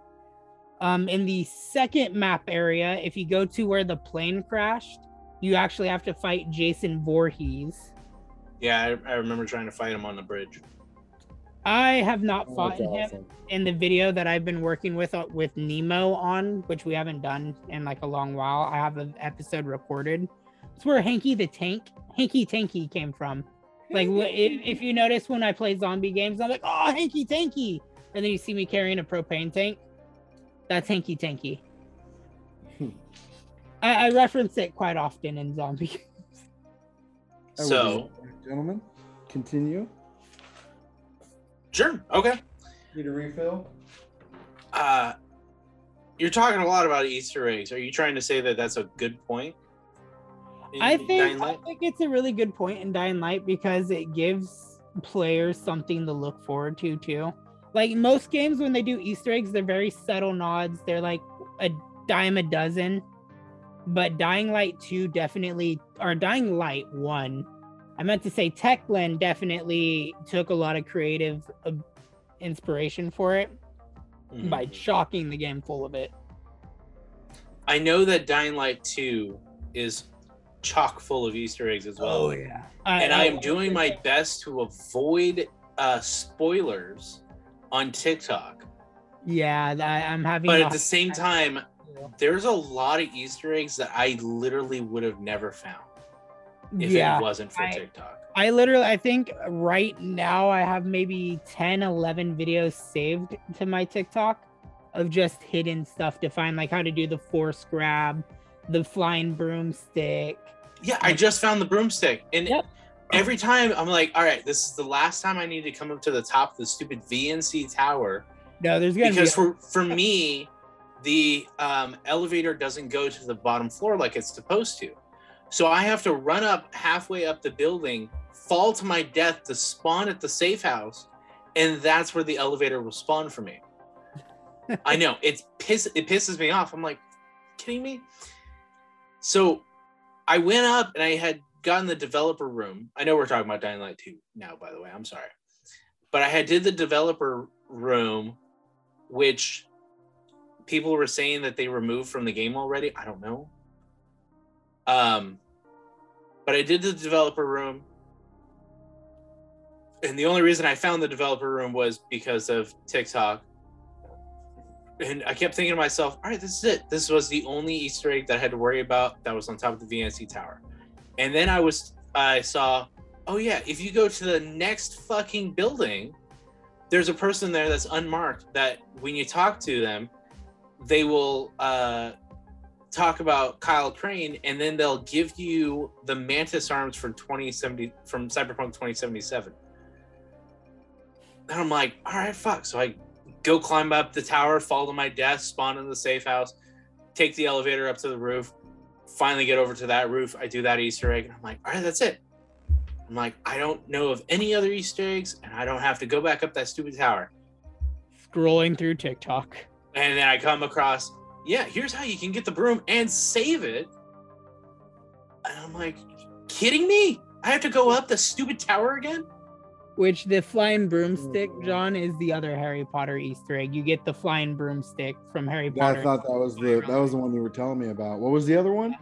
Um, in the second map area, if you go to where the plane crashed, you actually have to fight Jason Voorhees. Yeah, I, I remember trying to fight him on the bridge. I have not oh, fought him awesome. in the video that I've been working with uh, with Nemo on, which we haven't done in like a long while. I have an episode recorded. It's where Hanky the Tank, Hanky Tanky came from. Like if, if you notice when I play zombie games, I'm like, oh, Hanky Tanky. And then you see me carrying a propane tank. That's Hanky Tanky. Hmm. I, I reference it quite often in zombie games. So, gentlemen, continue. Sure. Okay. Need a refill? Uh, you're talking a lot about Easter eggs. Are you trying to say that that's a good point? I think I think it's a really good point in Dying Light because it gives players something to look forward to too. Like most games, when they do Easter eggs, they're very subtle nods. They're like a dime a dozen. But Dying Light two definitely, or Dying Light one, I meant to say Techland definitely took a lot of creative uh, inspiration for it mm. by shocking the game full of it. I know that Dying Light two is chock full of Easter eggs as well. Oh yeah, and I, I am doing my best to avoid uh, spoilers on TikTok. Yeah, that, I'm having. But at the same time, there's a lot of Easter eggs that I literally would have never found if yeah, it wasn't for I, TikTok. I literally, I think right now I have maybe ten, eleven videos saved to my TikTok of just hidden stuff to find, like how to do the force grab, the flying broomstick. Yeah, I just found the broomstick. And yep. every time I'm like, all right, this is the last time I need to come up to the top of the stupid V N C tower. No, there's gonna because be a- for, for me, the um, elevator doesn't go to the bottom floor like it's supposed to. So I have to run up halfway up the building, fall to my death to spawn at the safe house, and that's where the elevator will spawn for me. I know, it's piss- it pisses me off. I'm like, kidding me? So I went up and I had gotten the developer room. I know we're talking about Dying Light two now, by the way, I'm sorry. But I had did the developer room, which people were saying that they removed from the game already. I don't know. Um, but I did the developer room. And the only reason I found the developer room was because of TikTok. And I kept thinking to myself, all right, this is it. This was the only Easter egg that I had to worry about that was on top of the V N C tower. And then I was, I saw, oh yeah, if you go to the next fucking building, there's a person there that's unmarked that when you talk to them, they will uh, talk about Kyle Crane and then they'll give you the mantis arms from twenty seventy from Cyberpunk twenty seventy-seven. And I'm like, all right, fuck. So I go climb up the tower, fall to my death, spawn in the safe house, take the elevator up to the roof, finally get over to that roof. I do that Easter egg and I'm like, all right, that's it. I'm like, I don't know of any other Easter eggs and I don't have to go back up that stupid tower. Scrolling through TikTok. And then I come across, yeah, here's how you can get the broom and save it. And I'm like, kidding me? I have to go up the stupid tower again? Which the flying broomstick, John, is the other Harry Potter Easter egg. You get the flying broomstick from Harry yeah, Potter. I thought that was the that was the one you were telling me about. What was the other one?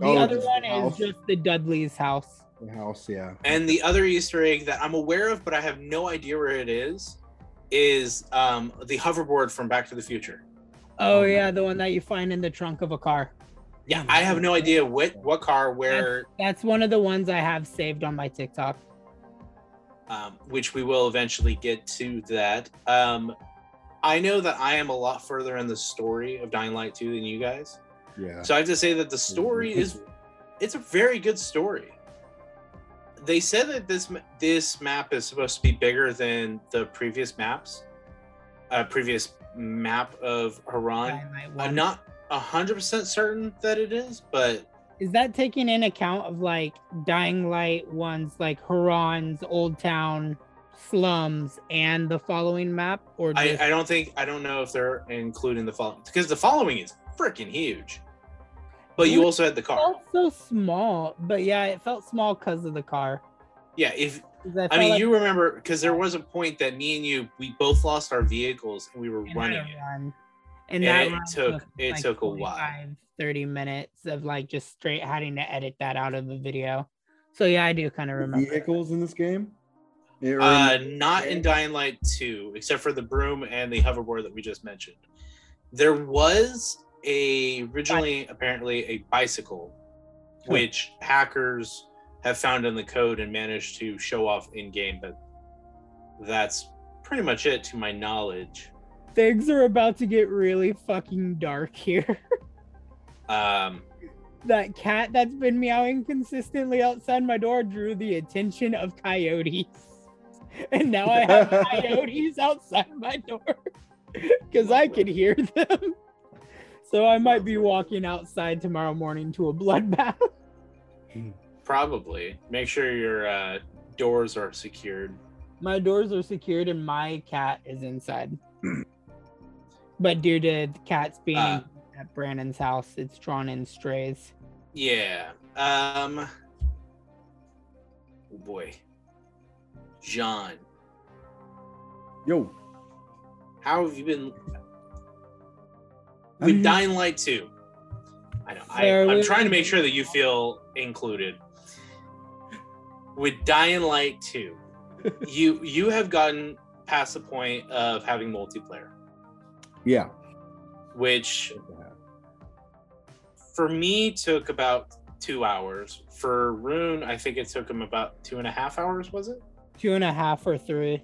The oh, other one is just the Dudley's house. The house, yeah. And the other Easter egg that I'm aware of, but I have no idea where it is, is um, the hoverboard from Back to the Future. Oh um, yeah, the one that you find in the trunk of a car. Yeah, I have no idea what, what car, where. That's, that's one of the ones I have saved on my TikTok. Um, which we will eventually get to that. Um, I know that I am a lot further in the story of Dying Light two than you guys. Yeah. So I have to say that the story is, it's a very good story. They said that this this map is supposed to be bigger than the previous maps, uh, previous map of Haran. I'm not one hundred percent certain that it is, but... Is that taking in account of like Dying Light ones, like Haran's Old Town, Slums, and the Following map? Or just... I, I don't think I don't know if they're including the Following because the Following is freaking huge. But you it also had the car. It felt so small, but yeah, it felt small because of the car. Yeah, if I, I mean like... you remember because there was a point that me and you we both lost our vehicles and we were and running it. Run. And, and that it took it like took a while, thirty minutes of like just straight having to edit that out of the video. So yeah, I do kind of remember vehicles in this game. Uh, not in Dying Light two, except for the broom and the hoverboard that we just mentioned. There was a originally apparently a bicycle, which hackers have found in the code and managed to show off in game, but that's pretty much it to my knowledge. Things are about to get really fucking dark here. um That cat that's been meowing consistently outside my door drew the attention of coyotes. And now I have coyotes outside my door because I could hear them. So I might be walking outside tomorrow morning to a bloodbath. Probably. Make sure your uh, doors are secured. My doors are secured and my cat is inside. But due to the cats being... Uh, at Brandon's house, it's drawn in strays. Yeah. Um. Oh boy. John. Yo. How have you been? With Dying Light two. I know. I, I'm trying to make sure that you feel included. With Dying Light two, you you have gotten past the point of having multiplayer. Yeah. Which. For me, took about two hours. For Rune, I think it took him about two and a half hours, was it? Two and a half or three.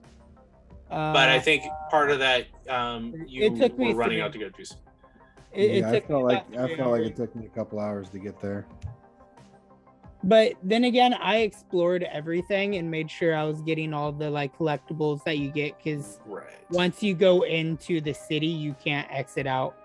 Uh, but I think part of that, um, you were running three. out to go do some. It, yeah, it took I felt, like, I felt like it took me a couple hours to get there. But then again, I explored everything and made sure I was getting all the like collectibles that you get. Because right. once you go into the city, you can't exit out.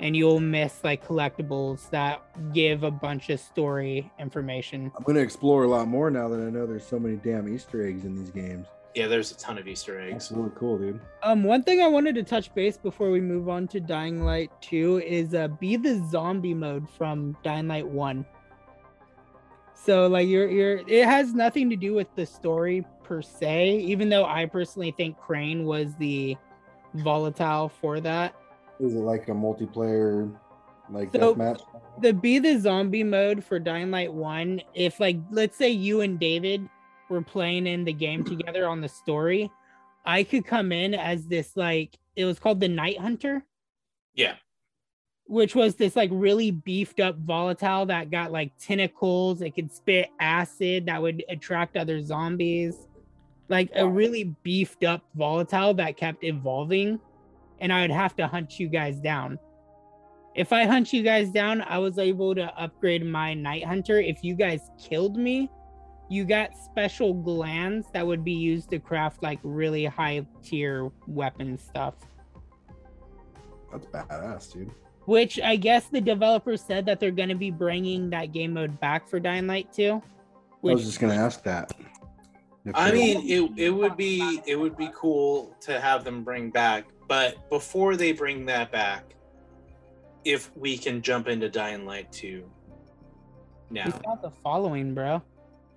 And you'll miss like collectibles that give a bunch of story information. I'm going to explore a lot more now that I know there's so many damn Easter eggs in these games. Yeah, there's a ton of Easter eggs. That's really cool, dude. Um, one thing I wanted to touch base before we move on to Dying Light two is uh, be the zombie mode from Dying Light one. So like you're you're it has nothing to do with the story per se, even though I personally think Crane was the volatile for that. Is it like a multiplayer, like so deathmatch? The be the zombie mode for Dying Light one, if like, let's say you and David were playing in the game together on the story, I could come in as this, like, it was called the Night Hunter. Yeah. Which was this like really beefed up volatile that got like tentacles. It could spit acid that would attract other zombies. Like a really beefed up volatile that kept evolving. And I would have to hunt you guys down. If I hunt you guys down, I was able to upgrade my Night Hunter. If you guys killed me, you got special glands that would be used to craft like really high tier weapon stuff. That's badass, dude. Which I guess the developer said that they're going to be bringing that game mode back for Dying Light two. Which... I was just going to ask that. If I mean, it it would be it would be cool to have them bring back. But before they bring that back, if we can jump into Dying Light two now. We got The Following, bro.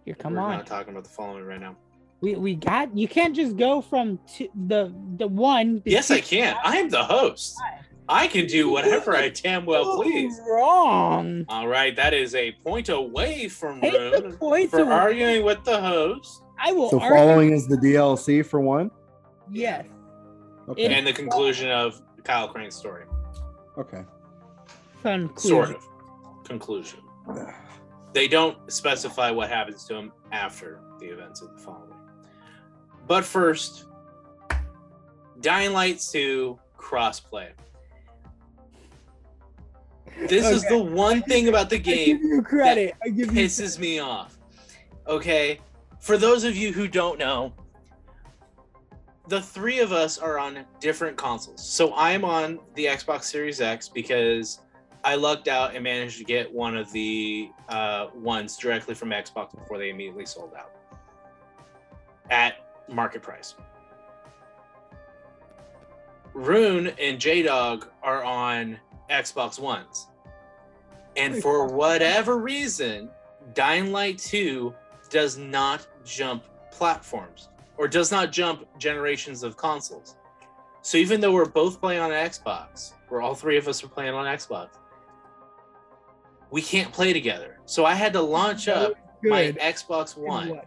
Here, come We're on. We're not talking about The Following right now. We we got... You can't just go from two, the, the one... The yes, two, I can. Five. I am the host. I can do whatever I damn well please. Wrong. All right, that is a point away from Rune for away. arguing with the host. I will So argue. Following is the D L C for one? Yes. Okay. And the conclusion of Kyle Crane's story. Okay. Conclusion. Sort of. Conclusion. They don't specify what happens to him after the events of The Following. But first, Dying Light two crossplay. This okay. is the one thing about the game I give you credit. that I give you pisses credit. me off. Okay? For those of you who don't know, the three of us are on different consoles. So I'm on the Xbox Series X because I lucked out and managed to get one of the uh, ones directly from Xbox before they immediately sold out at market price. Rune and J-Dog are on Xbox Ones. And for whatever reason, Dying Light two does not jump platforms. Or does not jump generations of consoles. So even though we're both playing on an Xbox, where all three of us were playing on Xbox. We can't play together. So I had to launch up Good. my Xbox One.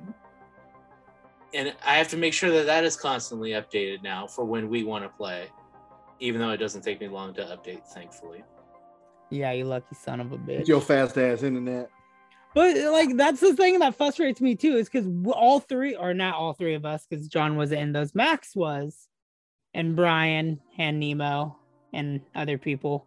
And I have to make sure that that is constantly updated now for when we want to play, even though it doesn't take me long to update, thankfully. Yeah, you lucky son of a bitch. Your fast ass internet. But like, that's the thing that frustrates me too, is because all three, or not all three of us, because John wasn't in those, Max was, and Brian and Nemo and other people.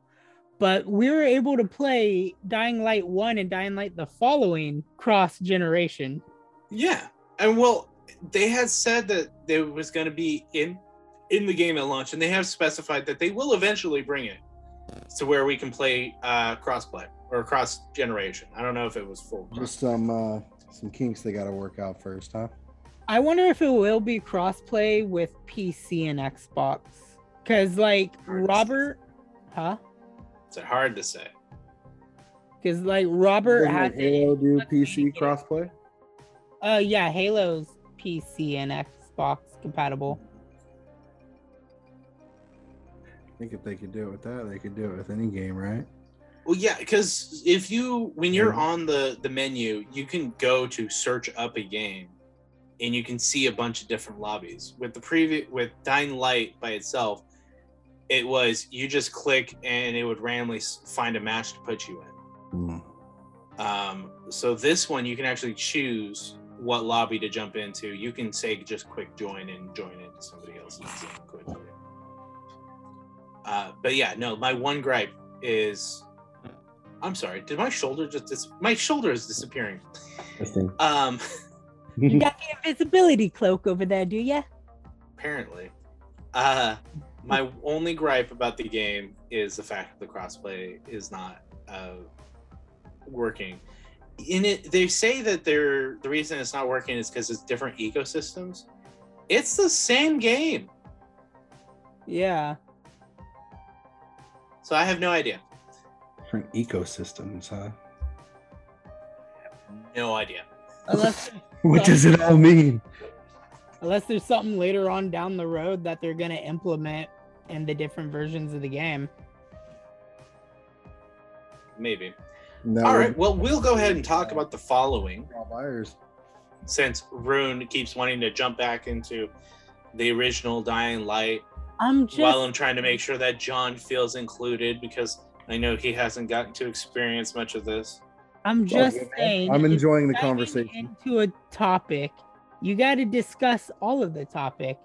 But we were able to play Dying Light one and Dying Light The Following cross generation. Yeah. And well, they had said that there was going to be in in the game at launch, and they have specified that they will eventually bring it to where we can play uh, cross-play or cross-generation. I don't know if it was full. Just some uh, some kinks they got to work out first, huh? I wonder if it will be cross-play with P C and Xbox. Because, like, Robert... Huh? It's hard to say. Because, like, Robert had... Halo do P C cross-play? Uh, yeah, Halo's P C and Xbox compatible. I think if they could do it with that, they could do it with any game, right? Well, yeah, because if you, when you're yeah. on the, the menu, you can go to search up a game and you can see a bunch of different lobbies. With the previous, with Dying Light by itself, it was, you just click and it would randomly find a match to put you in. Mm. Um, so this one, you can actually choose what lobby to jump into. You can say just quick join and join into somebody else's team quickly. Uh, but yeah, no, my one gripe is, I'm sorry, did my shoulder just, dis- my shoulder is disappearing. Um, you got the invisibility cloak over there, do ya? Apparently. Uh, my only gripe about the game is the fact that the crossplay is not uh, working. In it, they say that they're, the reason it's not working is because it's different ecosystems. It's the same game. Yeah. So I have no idea. Different ecosystems, huh? No idea. Unless what does it all mean? Unless there's something later on down the road that they're going to implement in the different versions of the game. Maybe. No. All right, well, we'll go ahead and talk about The Following, since Rune keeps wanting to jump back into the original Dying Light. I'm just... While I'm trying to make sure that John feels included, because I know he hasn't gotten to experience much of this. I'm just well, saying. I'm enjoying the conversation. Into a topic, you got to discuss all of the topic.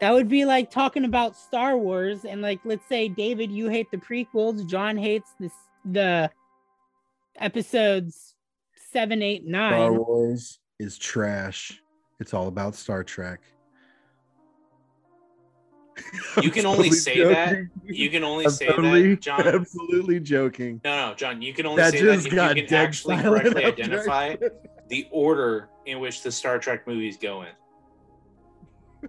That would be like talking about Star Wars and, like, let's say, David, you hate the prequels. John hates the the episodes seven, eight, nine. Star Wars is trash. It's all about Star Trek. You can only totally say joking. that. You can only I'm say totally, that, John. Absolutely joking. No, no, John. You can only that say that if you can actually correctly identify the order in which the Star Trek movies go in.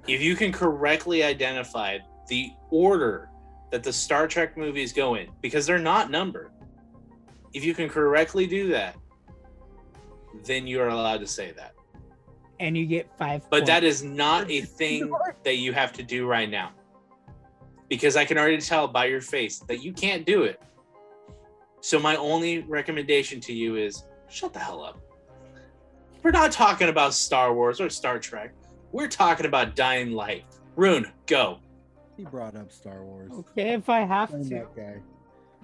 If you can correctly identify the order that the Star Trek movies go in, because they're not numbered. If you can correctly do that, then you are allowed to say that. And you get five But points. That is not a thing that you have to do right now. Because I can already tell by your face that you can't do it. So my only recommendation to you is, shut the hell up. We're not talking about Star Wars or Star Trek. We're talking about Dying Light. Rune, go. He brought up Star Wars. Okay, if I have Blame to. That guy.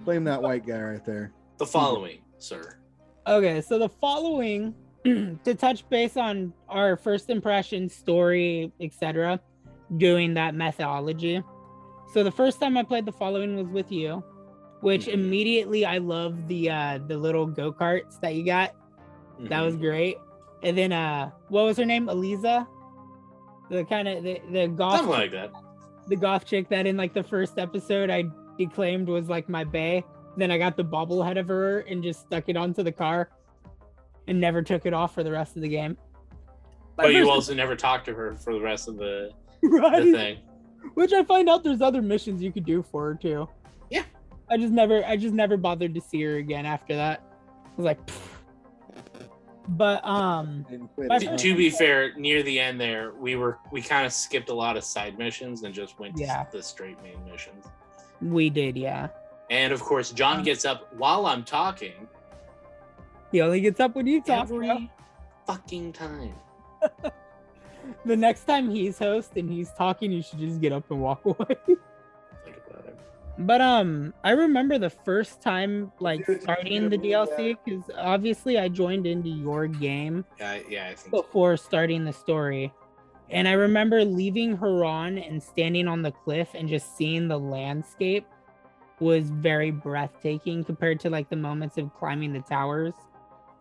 Blame that white guy right there. The Following, sir. Okay, so The Following... to touch base on our first impression, story, et cetera, doing that methodology. So the first time I played The Following was with you, which mm-hmm. immediately I loved the uh, the little go-karts that you got. Mm-hmm. That was great. And then uh, what was her name? Eliza, the kind of the the goth something like that. The goth chick that in like the first episode I declaimed was like my bae. Then I got the bobblehead of her and just stuck it onto the car. And never took it off for the rest of the game. But oh, you also never talked to her for the rest of the, right? the thing. Which I find out there's other missions you could do for her too. Yeah. I just never I just never bothered to see her again after that. I was like, pfft. But um to, to be fair, near the end there, we were we kind of skipped a lot of side missions and just went to yeah. the straight main missions. We did, yeah. And of course, John gets up while I'm talking. He only gets up when you talk. Every bro. fucking time. The next time he's host and he's talking, you should just get up and walk away. Think about it. But um, I remember the first time like starting the D L C, because obviously I joined into your game. Yeah, yeah. I think before so. starting the story. And I remember leaving Haran and standing on the cliff and just seeing the landscape was very breathtaking compared to like the moments of climbing the towers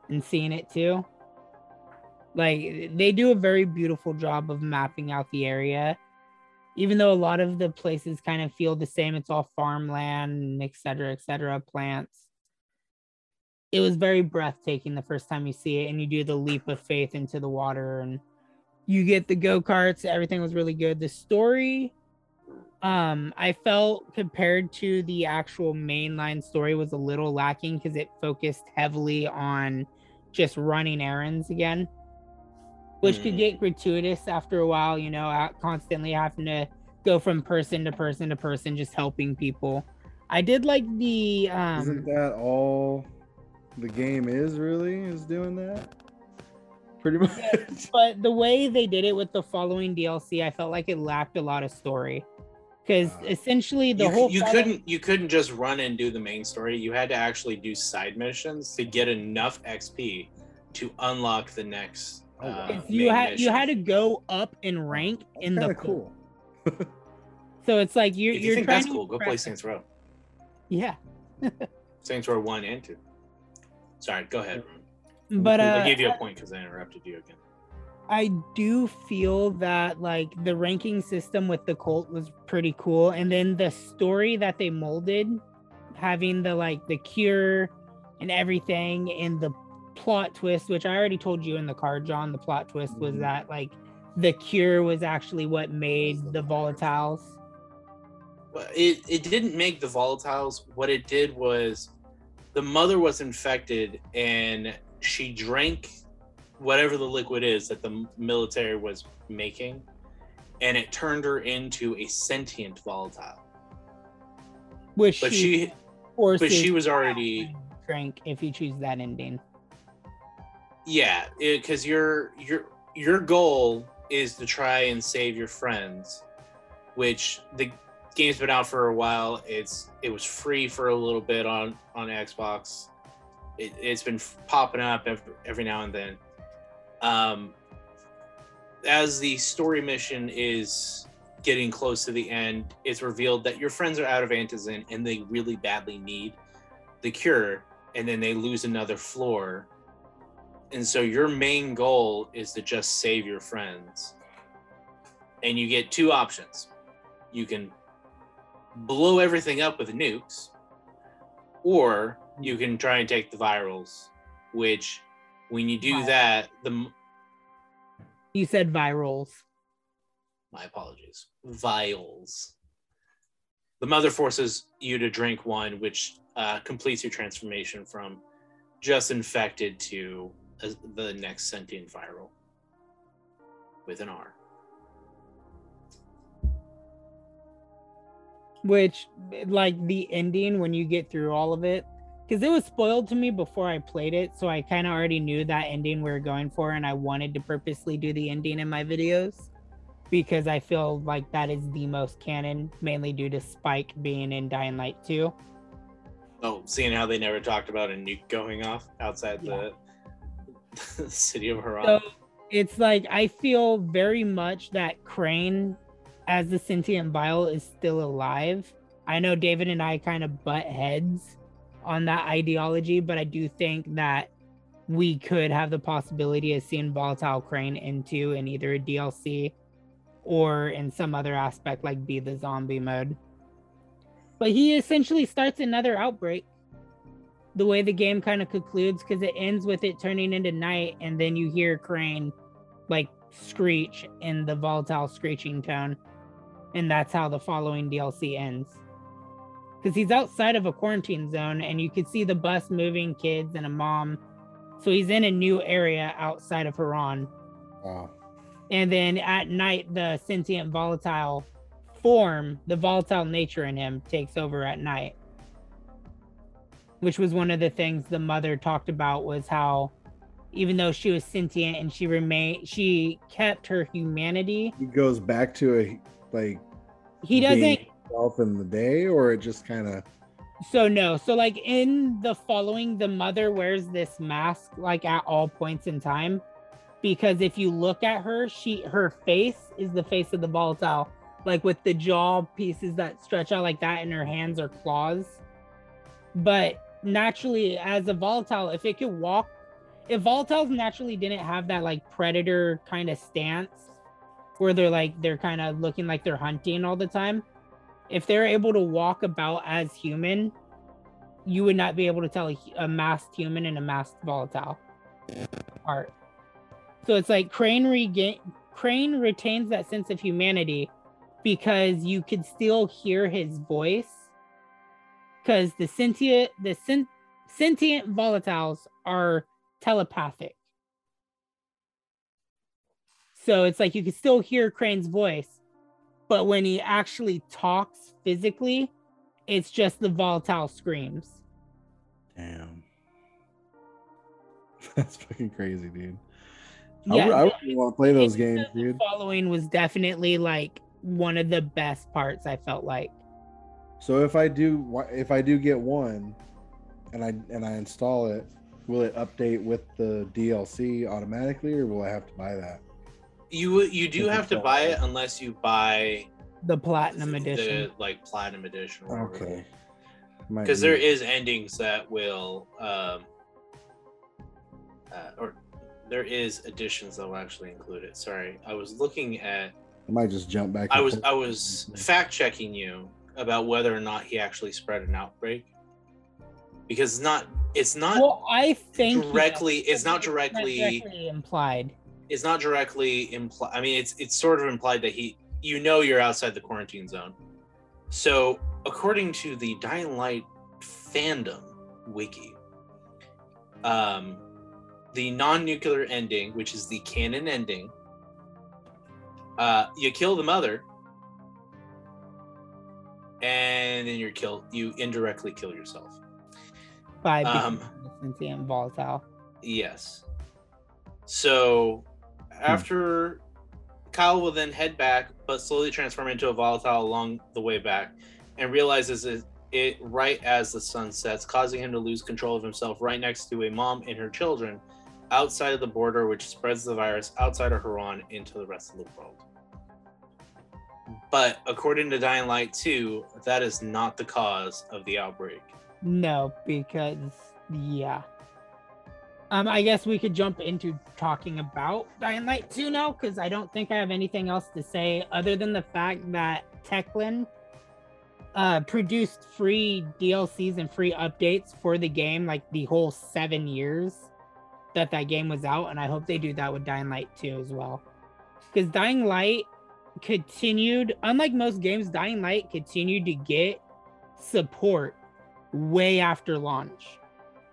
and seeing it too. Like they do a very beautiful job of mapping out the area, even though a lot of the places kind of feel the same. It's all farmland, et cetera, et cetera, plants. It was very breathtaking the first time you see it, and you do the leap of faith into the water and you get the go-karts. Everything was really good. The story, um, I felt compared to the actual mainline story was a little lacking because it focused heavily on just running errands again, which mm. could get gratuitous after a while, you know, constantly having to go from person to person to person, just helping people. I did like the... Um, Isn't that all the game is really, is doing that? Pretty much. Yeah, but the way they did it with the following D L C, I felt like it lacked a lot of story, because uh, essentially the you, whole you couldn't of- you couldn't just run and do the main story. You had to actually do side missions to get enough X P to unlock the next. Uh, you had mission. You had to go up in rank that's in the pool. Cool. So it's like you're if you you're think trying that's cool. To go play Saints Row. Yeah. Saints Row one and two. Sorry, go ahead. But uh, I gave you a point because I interrupted you again. I do feel that like the ranking system with the cult was pretty cool, and then the story that they molded, having the like the cure and everything, and the plot twist, which I already told you in the car, John. The plot twist was mm-hmm. that like the cure was actually what made the volatiles. Well, it it didn't make the volatiles. What it did was the mother was infected and she drank whatever the liquid is that the military was making, and it turned her into a sentient volatile. Which but she, but she was already drank. If you choose that ending, yeah, because your your your goal is to try and save your friends, which the game's been out for a while. It's it was free for a little bit on on Xbox. It, it's been popping up every, every now and then. Um, as the story mission is getting close to the end, it's revealed that your friends are out of Antizin and they really badly need the cure, and then they lose another floor. And so your main goal is to just save your friends. And you get two options. You can blow everything up with nukes, or you can try and take the virals, which when you do virals. that, the you said virals. My apologies. Vials. The mother forces you to drink one, which uh, completes your transformation from just infected to uh, the next sentient viral with an R. Which, like the ending, when you get through all of it, because it was spoiled to me before I played it, so I kind of already knew that ending we were going for, and I wanted to purposely do the ending in my videos because I feel like that is the most canon, mainly due to Spike being in Dying Light two. Oh, seeing how they never talked about a nuke going off outside yeah. the, the city of Haran. So it's like I feel very much that Crane, as the sentient vial, is still alive. I know David and I kind of butt heads on that ideology, but I do think that we could have the possibility of seeing Volatile Crane into in either a D L C or in some other aspect, like be the zombie mode. But he essentially starts another outbreak, the way the game kind of concludes, because it ends with it turning into night, and then you hear Crane like screech in the volatile screeching tone, and that's how the following D L C ends. Because he's outside of a quarantine zone, and you could see the bus moving, kids, and a mom. So he's in a new area outside of Haran. Wow. And then at night, the sentient volatile form, the volatile nature in him takes over at night, which was one of the things the mother talked about, was how even though she was sentient and she remained, she kept her humanity. He goes back to a, like, he doesn't self in the day, or it just kind of. So no, so like in The Following, the mother wears this mask like at all points in time, because if you look at her, she her face is the face of the volatile, like with the jaw pieces that stretch out like that, and her hands are claws. But naturally, as a volatile, if it could walk, if volatiles naturally didn't have that like predator kind of stance, where they're like they're kind of looking like they're hunting all the time, if they're able to walk about as human, you would not be able to tell a, a masked human and a masked volatile apart. So it's like Crane regain Crane retains that sense of humanity because you could still hear his voice, because the sentient the sen- sentient volatiles are telepathic. So it's like you can still hear Crane's voice, but when he actually talks physically, it's just the volatile screams. Damn. That's fucking crazy, dude. Yeah, I, I wouldn't want to play those games, dude. The Following was definitely like one of the best parts, I felt like. So if I do, if I do get one, and I and I install it, will it update with the D L C automatically, or will I have to buy that? You you do have to buy it unless you buy the platinum edition, the, like platinum edition. Or okay. Because there is endings that will, um, uh, or there is editions that will actually include it. Sorry, I was looking at. I might just jump back. I was I was fact checking you about whether or not he actually spread an outbreak, because it's not it's not. Well, I think directly. It's not directly, directly implied. It's not directly implied. I mean, it's it's sort of implied that he, you know, you're outside the quarantine zone. So, according to the Dying Light fandom wiki, um, the non-nuclear ending, which is the canon ending, uh, you kill the mother, and then you're killed. You indirectly kill yourself by becoming um, volatile. Yes. So. After, Kyle will then head back, but slowly transform into a volatile along the way back, and realizes it, it right as the sun sets, causing him to lose control of himself right next to a mom and her children outside of the border, which spreads the virus outside of Haran into the rest of the world. But according to Dying Light two, that is not the cause of the outbreak. No, because, yeah. Um, I guess we could jump into talking about Dying Light two now, because I don't think I have anything else to say other than the fact that Techland uh, produced free D L Cs and free updates for the game, like the whole seven years that that game was out, and I hope they do that with Dying Light two as well. Because Dying Light continued, unlike most games, Dying Light continued to get support way after launch.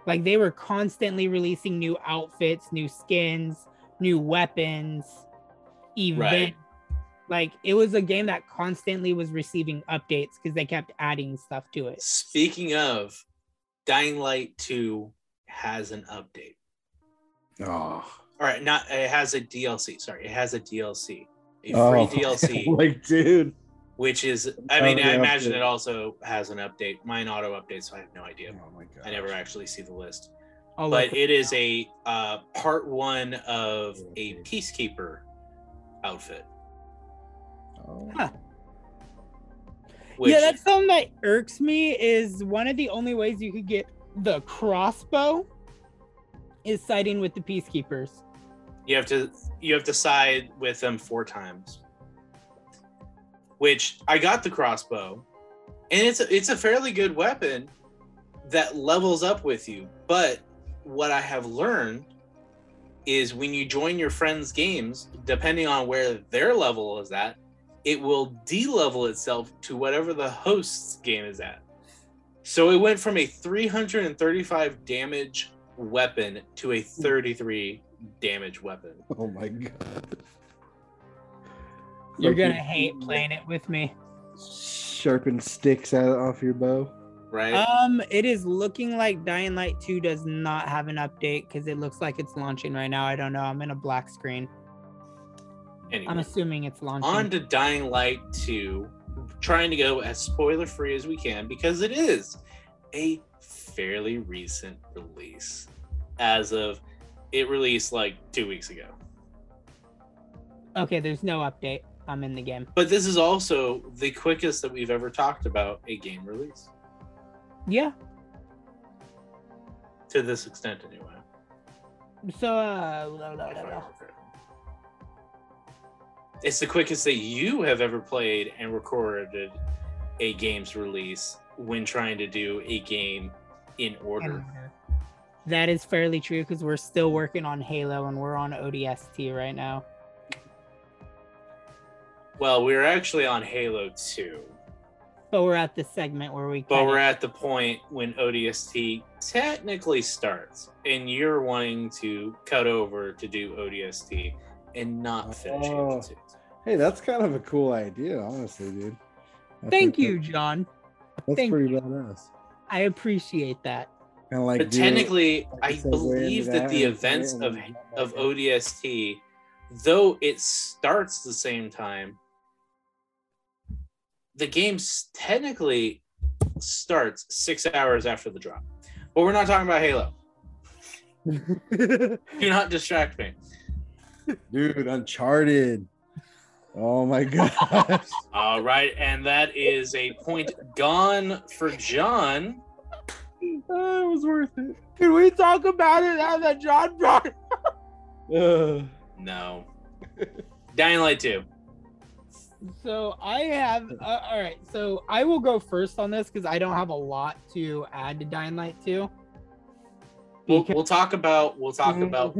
Like, they were constantly releasing new outfits, new skins, new weapons, events. Right. Like, it was a game that constantly was receiving updates because they kept adding stuff to it. Speaking of, Dying Light two has an update. Oh. All right, not it has a D L C. Sorry, it has a D L C. A free oh. D L C. Like, dude. Which is, I mean, I imagine it also has an update. Mine auto updates, so I have no idea. Oh my god! I never actually see the list. I'll but it is out. a uh, part one of a Peacekeeper outfit. Oh. Huh. Which, yeah, that's something that irks me, is one of the only ways you could get the crossbow is siding with the Peacekeepers. You have to, you have to side with them four times. Which I got the crossbow, and it's a, it's a fairly good weapon that levels up with you. But what I have learned is when you join your friends' games, depending on where their level is at, it will de-level itself to whatever the host's game is at. So it went from a three hundred thirty-five damage weapon to a thirty-three damage weapon. Oh my god. You're gonna hate playing it with me. sharpen sticks out off your bow. Right. Um, it is looking like Dying Light two does not have an update because it looks like it's launching right now. I don't know. I'm in a black screen. Anyway, I'm assuming it's launching. On to Dying Light two. Trying to go as spoiler-free as we can because it is a fairly recent release. As of, it released like two weeks ago. Okay, there's no update. I'm in the game. But this is also the quickest that we've ever talked about a game release. Yeah. To this extent, anyway. So, uh, blah, blah, blah, blah. It's the quickest that you have ever played and recorded a game's release when trying to do a game in order. That is fairly true because we're still working on Halo and we're on O D S T right now. Well, we're actually on Halo two. But we're at the segment where we... But we're at the point when O D S T technically starts, and you're wanting to cut over to do O D S T and not finish Halo two. Hey, that's kind of a cool idea, honestly, dude. I Thank you, that, John. That's Thank pretty you. badass. I appreciate that. And like, but technically, it, like, I believe that, that the events of, of O D S T, though it starts the same time, the game technically starts six hours after the drop. But we're not talking about Halo. Do not distract me. Dude, Uncharted. Oh my gosh. All right. And that is a point gone for John. Oh, it was worth it. Can we talk about it now that John brought it up? Uh, no. Dying Light two. So I have, uh, all right, so I will go first on this because I don't have a lot to add to Dying Light two. We'll, we'll talk about, we'll talk mm-hmm. about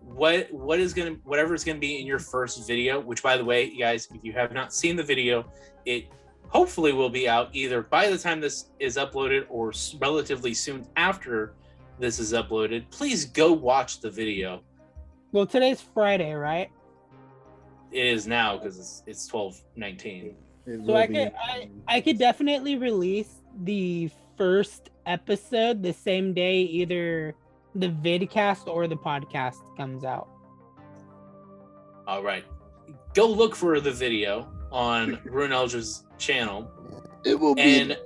what, what is going to, whatever is going to be in your first video, which by the way, you guys, if you have not seen the video, it hopefully will be out either by the time this is uploaded or relatively soon after this is uploaded. Please go watch the video. Well, today's Friday, right? It is now because it's it's twelve nineteen. So I could I, I could definitely release the first episode the same day either the vidcast or the podcast comes out. All right, go look for the video on Rune Eldred's channel. It will be. And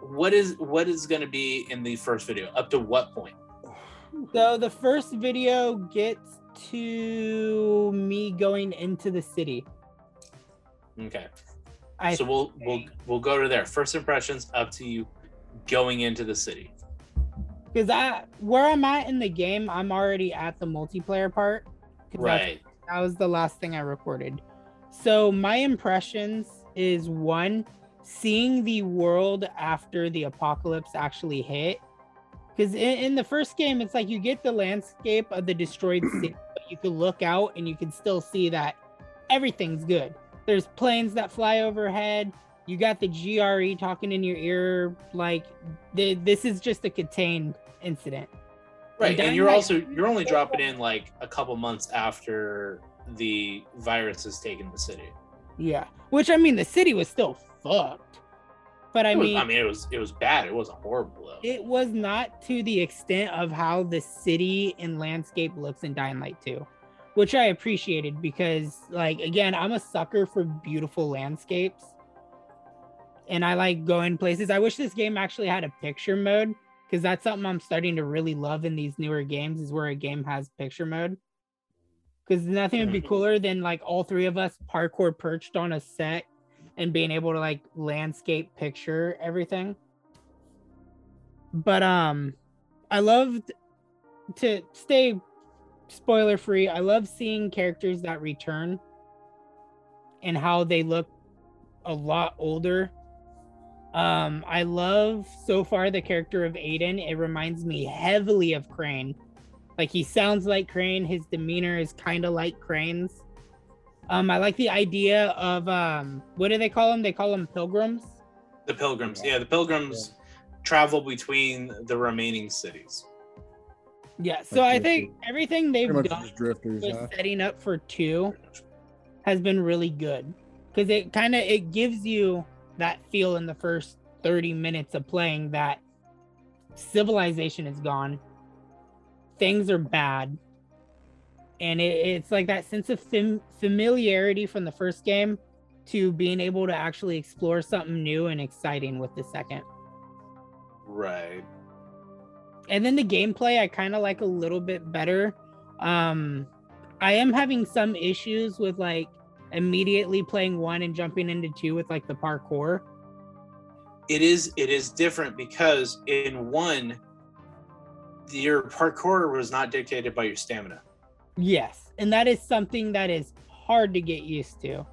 what is what is going to be in the first video? Up to what point? So the first video gets to me going into the city. Okay. I so we'll think. we'll we'll go to there. First impressions up to you going into the city. Because I where I'm at in the game, I'm already at the multiplayer part. Right. That was the last thing I recorded. So my impressions is one, seeing the world after the apocalypse actually hit. Because in, in the first game, it's like you get the landscape of the destroyed city. You could look out and you can still see that everything's good. There's planes that fly overhead. You got the G R E talking in your ear. Like the, this is just a contained incident. Right. And, and you're also, you're only dropping in like a couple months after the virus has taken the city. Yeah. Which I mean, the city was still fucked. But I mean, was, I mean, it was it was bad. It wasn't horrible. Though. It was not to the extent of how the city and landscape looks in Dying Light two, which I appreciated because, like, again, I'm a sucker for beautiful landscapes, and I like going places. I wish this game actually had a picture mode because that's something I'm starting to really love in these newer games is where a game has picture mode. Because nothing would be cooler than like all three of us parkour perched on a set. And being able to like landscape picture everything. But um I loved to stay spoiler free. I love seeing characters that return and how they look a lot older. Um I love so far the character of Aiden. It reminds me heavily of Crane. Like he sounds like Crane, his demeanor is kind of like Crane's. Um, I like the idea of, um, what do they call them? They call them pilgrims? The pilgrims. Yeah, yeah the pilgrims yeah. travel between the remaining cities. Yeah, so like I think everything they've done drifters, with huh? setting up for two has been really good. because it kind of it gives you that feel in the first thirty minutes of playing that civilization is gone, things are bad, and it, it's like that sense of fam- familiarity from the first game to being able to actually explore something new and exciting with the second. Right. And then the gameplay I kind of like a little bit better. Um, I am having some issues with like immediately playing one and jumping into two with like the parkour. It is it is different because in one, your parkour was not dictated by your stamina. Yes, and that is something that is hard to get used to.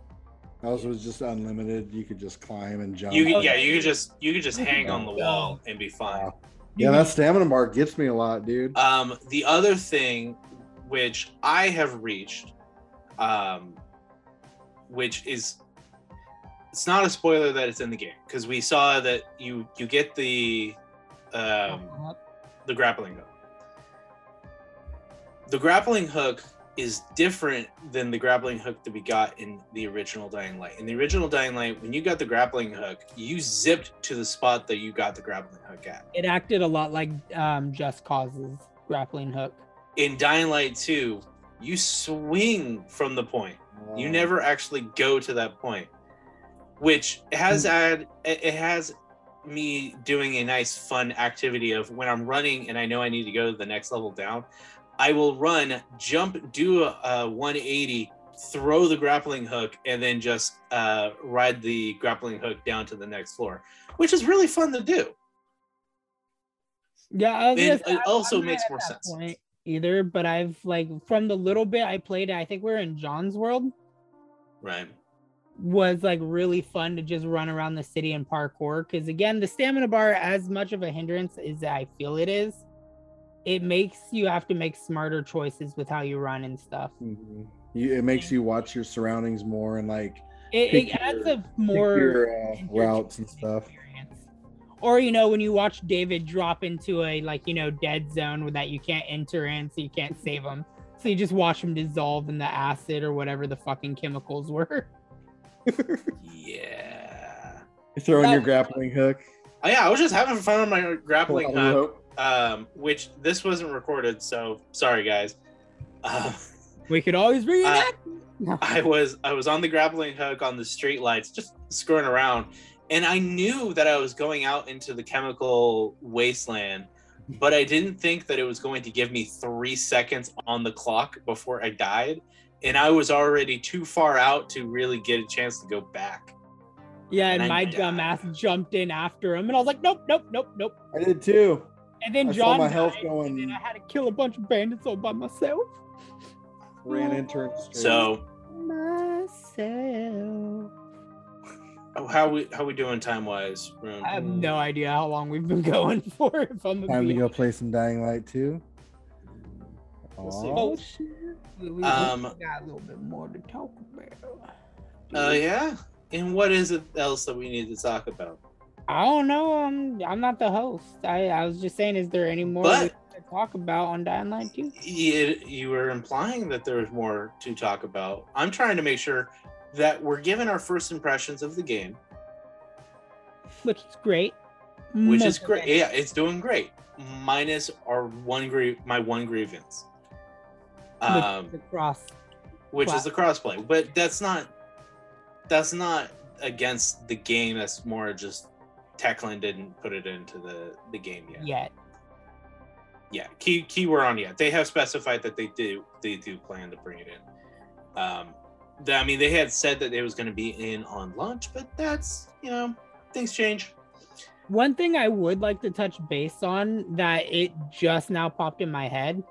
Also, it's just unlimited. You could just climb and jump. You, yeah, you could just you could just hang on the wall and be fine. Yeah, that stamina bar gets me a lot, dude. Um, the other thing, which I have reached, um, which is, it's not a spoiler that it's in the game because we saw that you you get the um, the grappling hook. The grappling hook is different than the grappling hook that we got in the original Dying Light. In the original Dying Light, when you got the grappling hook, you zipped to the spot that you got the grappling hook at. It acted a lot like um, Just Cause's grappling hook. In Dying Light two, you swing from the point. Wow. You never actually go to that point, which has add, it has me doing a nice fun activity of when I'm running and I know I need to go to the next level down, I will run, jump, do a, a one eighty, throw the grappling hook, and then just uh, ride the grappling hook down to the next floor, which is really fun to do. Yeah, I was and just, it I, also I'm makes more sense. Point either, but I've like from the little bit I played, I think we were in John's World. Right. Was like really fun to just run around the city and parkour because again, the stamina bar, as much of a hindrance as I feel it is, it makes you have to make smarter choices with how you run and stuff. Mm-hmm. You, it makes you watch your surroundings more and like it, it adds your, up more your, uh, routes and stuff. Experience. Or you know when you watch David drop into a like you know dead zone that you can't enter in, so you can't save him. So you just watch him dissolve in the acid or whatever the fucking chemicals were. Yeah. You're throwing that, your grappling hook. Oh, yeah, I was just having fun with my grappling well, hook. Um, which this wasn't recorded, so sorry guys. Uh, we could always reenact. Uh, I was I was on the grappling hook on the street lights, just screwing around, and I knew that I was going out into the chemical wasteland, but I didn't think that it was going to give me three seconds on the clock before I died, and I was already too far out to really get a chance to go back. Yeah, and, and my dumb ass jumped in after him, and I was like, nope, nope, nope, nope. I did too. And then I John my died, health going, and then I had to kill a bunch of bandits all by myself. Ran into so myself. Oh, how we how we doing time wise? I have no idea how long we've been going for. If I'm time to go play some Dying Light two. Oh shit! We um, got a little bit more to talk about. Oh uh, yeah, and what is it else that we need to talk about? I don't know. I'm I'm not the host. I, I was just saying, is there any more but, to talk about on Dying Light two? You, you were implying that there was more to talk about. I'm trying to make sure that we're giving our first impressions of the game. Which is great. Which Most is great. Yeah, it's doing great. Minus our one gr- my one grievance. Um, which is the cross. Which is the crossplay. But that's not that's not against the game. That's more just Techland didn't put it into the, the game yet. Yet. Yeah, key key word on yet. They have specified that they do they do plan to bring it in. Um, the, I mean, they had said that it was going to be in on launch, but that's, you know, things change. One thing I would like to touch base on that it just now popped in my head,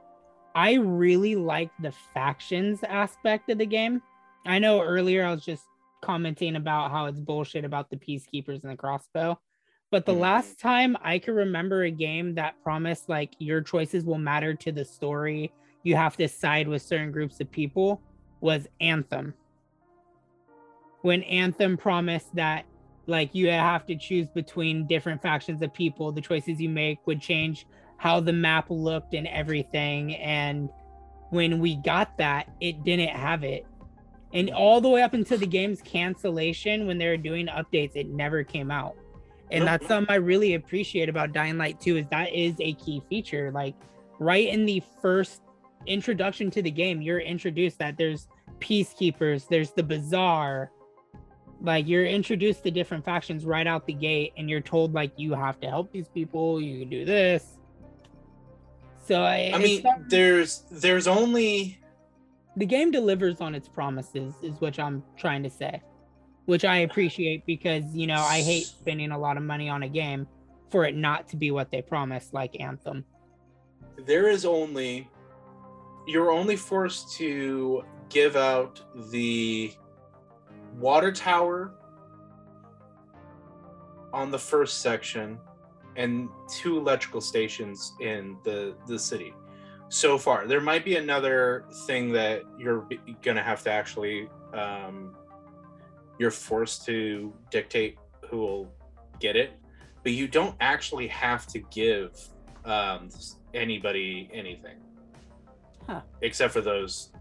I really like the factions aspect of the game. I know earlier I was just commenting about how it's bullshit about the Peacekeepers and the crossbow. But the last time I can remember a game that promised like your choices will matter to the story, you have to side with certain groups of people, was Anthem. When Anthem promised that like you have to choose between different factions of people, the choices you make would change how the map looked and everything. And when we got that, it didn't have it. And all the way up until the game's cancellation, when they were doing updates, it never came out. And that's something I really appreciate about Dying Light two, is that is a key feature. Like, right in the first introduction to the game, you're introduced that there's Peacekeepers, there's the Bazaar. Like, you're introduced to different factions right out the gate, and you're told, like, you have to help these people, you can do this. So I, I mean, something... there's there's only... The game delivers on its promises, is what I'm trying to say. Which I appreciate, because, you know, I hate spending a lot of money on a game for it not to be what they promised, like Anthem. There is only... You're only forced to give out the water tower on the first section and two electrical stations in the, the city. So far, there might be another thing that you're going to have to actually... Um, you're forced to dictate who will get it, but you don't actually have to give um, anybody anything, huh. except for those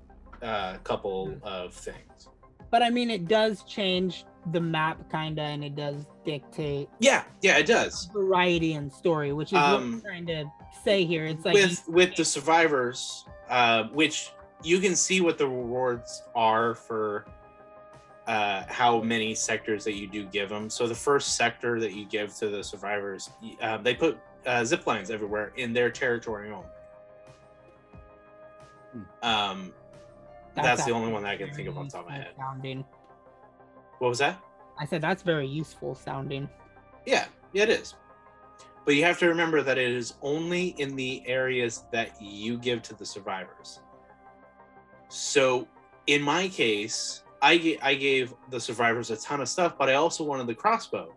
uh, couple of things. But I mean, it does change the map kinda, and it does dictate. Yeah, yeah, it does. Variety and story, which is um, what I'm trying to say here. It's like with with the survivors, uh, which you can see what the rewards are for. Uh, how many sectors that you do give them. So the first sector that you give to the survivors, uh, they put uh, zip lines everywhere in their territory only. Um, that's, that's the only one that I can think of on top of my head. Sounding. What was that? I said that's very useful sounding. Yeah, yeah, it is. But you have to remember that it is only in the areas that you give to the survivors. So in my case... I, I gave the survivors a ton of stuff, but I also wanted the crossbow.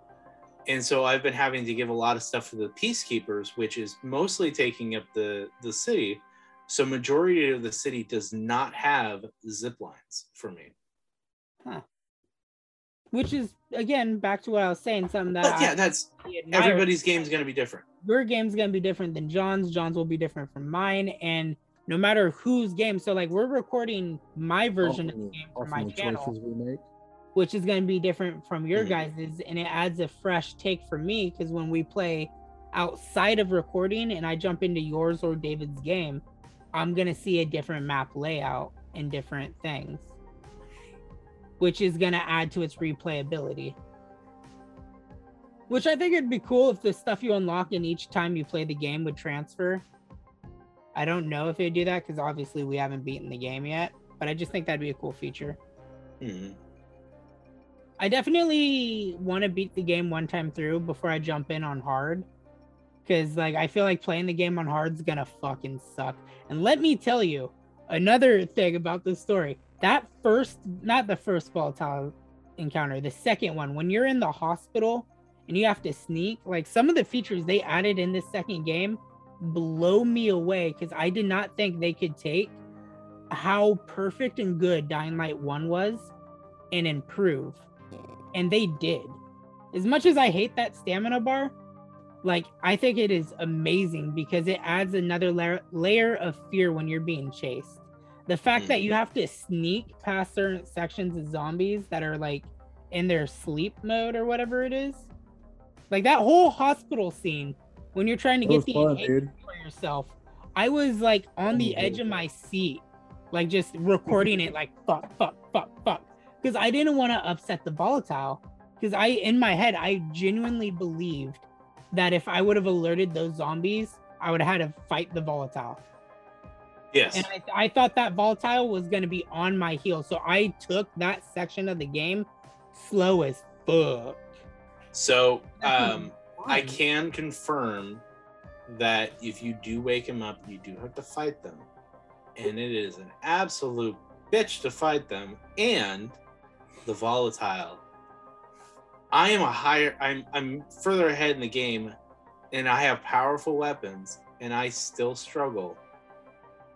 And so I've been having to give a lot of stuff to the peacekeepers, which is mostly taking up the, the city. So majority of the city does not have zip lines for me. Huh. Which is, again, back to what I was saying, something that but yeah, I that's everybody's game's going to be different. Your game's going to be different than John's. John's will be different from mine. And no matter whose game, so like we're recording my version of the game for my channel, which is going to be different from your guys's, and it adds a fresh take for me, because when we play outside of recording and I jump into yours or David's game, I'm going to see a different map layout and different things, which is going to add to its replayability. Which I think it'd be cool if the stuff you unlock in each time you play the game would transfer. I don't know if they do that, because obviously we haven't beaten the game yet, but I just think that'd be a cool feature. Mm-hmm. I definitely want to beat the game one time through before I jump in on hard, because like I feel like playing the game on hard's gonna fucking suck. And let me tell you another thing about this story. That first, not the first volatile encounter, the second one, when you're in the hospital and you have to sneak, like some of the features they added in this second game blow me away, because I did not think they could take how perfect and good Dying Light one was and improve, and they did. As much as I hate that stamina bar, like I think it is amazing, because it adds another la- layer of fear when you're being chased. The fact that you have to sneak past certain sections of zombies that are like in their sleep mode or whatever it is, like that whole hospital scene when you're trying to that get the fun, for yourself. I was like on the edge of my seat, like just recording it, like fuck, fuck, fuck, fuck. Because I didn't want to upset the volatile. Because I, in my head, I genuinely believed that if I would have alerted those zombies, I would have had to fight the volatile. Yes. And I, th- I thought that volatile was going to be on my heel. So I took that section of the game slow as fuck. So, um, I can confirm that if you do wake him up, you do have to fight them. And it is an absolute bitch to fight them. And the volatile. I am a higher, I'm I'm further ahead in the game, and I have powerful weapons, and I still struggle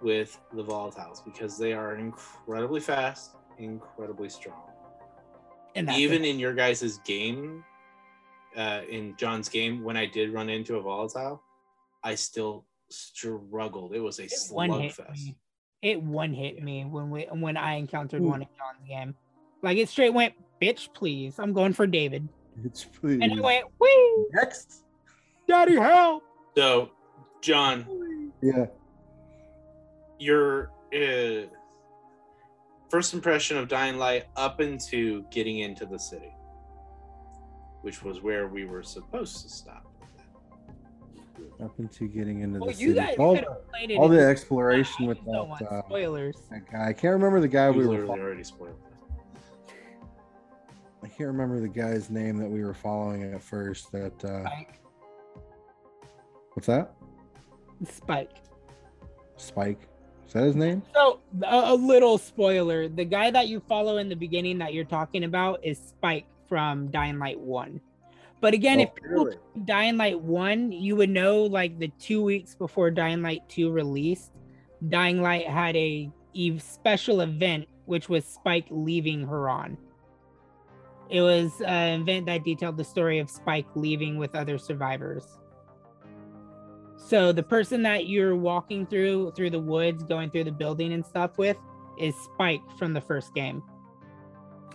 with the volatiles because they are incredibly fast, incredibly strong. And even it. in your guys' game, Uh, in John's game, when I did run into a volatile, I still struggled. It was a slugfest. it one hit me when we when I encountered Ooh. one in John's game. Like it straight went, bitch, please. I'm going for David. Bitch, please. And I went, wee. Next, Daddy, help. So, John. Yeah. Your uh, first impression of Dying Light up into getting into the city, which was where we were supposed to stop. Up into getting into well, the you city. Guys all the, all the exploration with that, uh, spoilers. That guy. I can't remember the guy we, we were following. Already spoiled. I can't remember the guy's name that we were following at first. That uh, Spike. What's that? Spike. Spike. Is that his name? So a, a little spoiler. The guy that you follow in the beginning that you're talking about is Spike from Dying Light one. But again, oh, if people really? Dying Light one, you would know like the two weeks before Dying Light two released, Dying Light had a special event, which was Spike leaving Haran. It was an event that detailed the story of Spike leaving with other survivors. So the person that you're walking through, through the woods, going through the building and stuff with is Spike from the first game.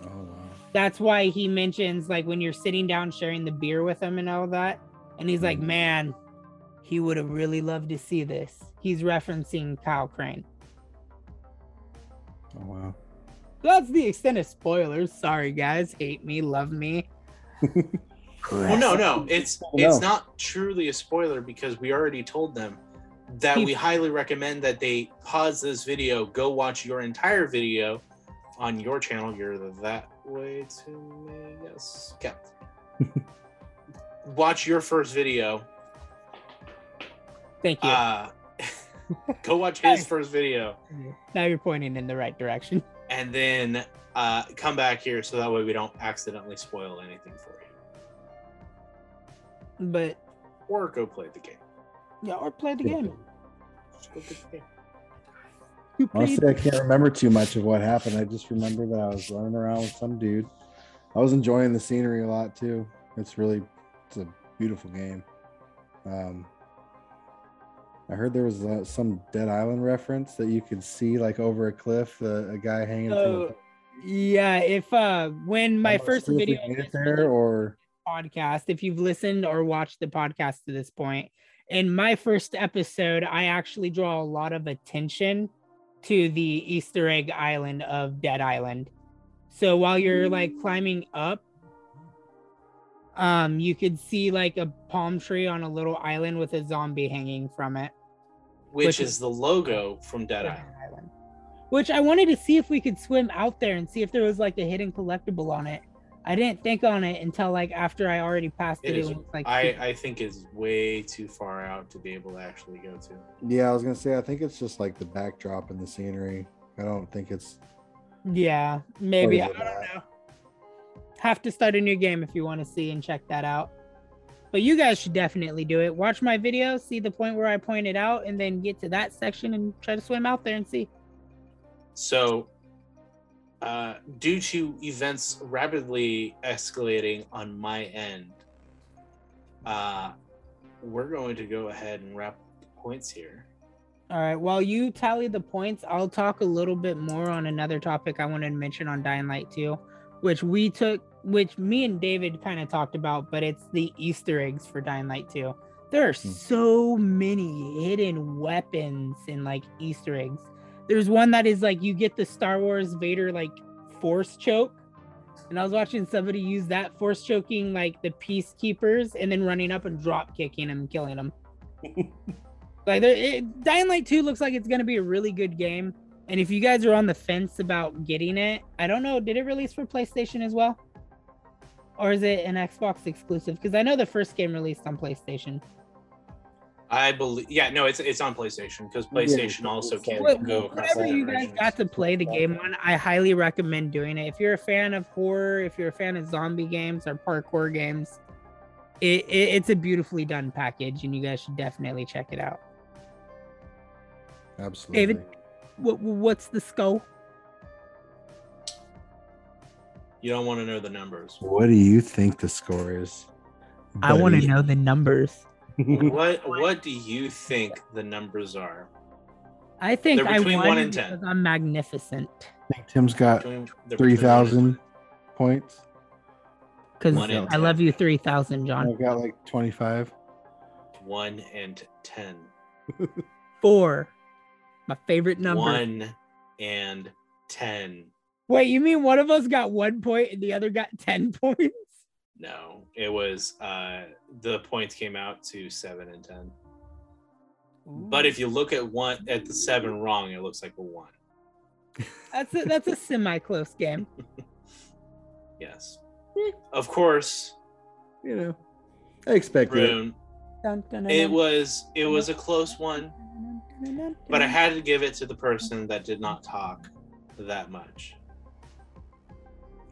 Oh, wow. That's why he mentions, like, when you're sitting down sharing the beer with him and all that, and he's like, man, he would have really loved to see this. He's referencing Kyle Crane. Oh, wow. That's the extent of spoilers. Sorry, guys. Hate me, love me. Well, no, no. It's it's not truly a spoiler because we already told them that he, we highly recommend that they pause this video, go watch your entire video on your channel. You're the that way to me. Yes. Kept. Watch your first video. Thank you. Uh, go watch his first video. Now you're pointing in the right direction. And then uh, come back here so that way we don't accidentally spoil anything for you. But or go play the game. Yeah, or play the game. Just go play the game. You Honestly, I can't remember too much of what happened. I just remember that I was running around with some dude. I was enjoying the scenery a lot too. It's really, it's a beautiful game. Um, I heard there was uh, some Dead Island reference that you could see like over a cliff, uh, a guy hanging. So, from yeah, if uh, when my first video there or podcast, if you've listened or watched the podcast to this point, in my first episode, I actually draw a lot of attention to the Easter egg island of Dead Island. So while you're like climbing up, Um, you could see like a palm tree on a little island with a zombie hanging from it, which, which is, is the logo from Dead Island. Island. Which I wanted to see if we could swim out there and see if there was like a hidden collectible on it. I didn't think on it until like after I already passed it. It is, like, I, I think it's way too far out to be able to actually go to. Yeah, I was gonna say I think it's just like the backdrop and the scenery. I don't think it's. Yeah, maybe I don't know. Have to start a new game if you want to see and check that out. But you guys should definitely do it. Watch my video, see the point where I point it out, and then get to that section and try to swim out there and see. So, uh, due to events rapidly escalating on my end, uh, we're going to go ahead and wrap the points here. All right. While you tally the points, I'll talk a little bit more on another topic I wanted to mention on Dying Light two. Which we took, which me and David kind of talked about, but it's the Easter eggs for Dying Light two. There are so many hidden weapons and like Easter eggs. There's one that is like you get the Star Wars Vader like force choke, and I was watching somebody use that force choking like the Peacekeepers and then running up and drop kicking them and killing them. Like there, it, Dying Light two looks like it's gonna be a really good game. And if you guys are on the fence about getting it, I don't know, did it release for PlayStation as well? Or is it an Xbox exclusive? Because I know the first game released on PlayStation. I believe, yeah, no, it's it's on PlayStation because PlayStation yeah, also can't go across. Whatever you guys got to play the game on, I highly recommend doing it. If you're a fan of horror, if you're a fan of zombie games or parkour games, it, it it's a beautifully done package and you guys should definitely check it out. Absolutely. David, What, what's the skull? You don't want to know the numbers. What do you think the score is? Buddy? I want to know the numbers. What What do you think the numbers are? I think they're between I won one and ten. I'm magnificent. I think Tim's got between, three thousand points. Because I love you three thousand, John. I've got like twenty-five. One and ten. Four. My favorite number. One and ten. Wait, you mean one of us got one point and the other got ten points? No, it was uh, the points came out to seven and ten. Ooh. But if you look at one at the seven wrong, it looks like a one. That's a, that's a semi-close game. Yes, of course. You know, I expected Rune, it. It was it was a close one, but I had to give it to the person that did not talk that much.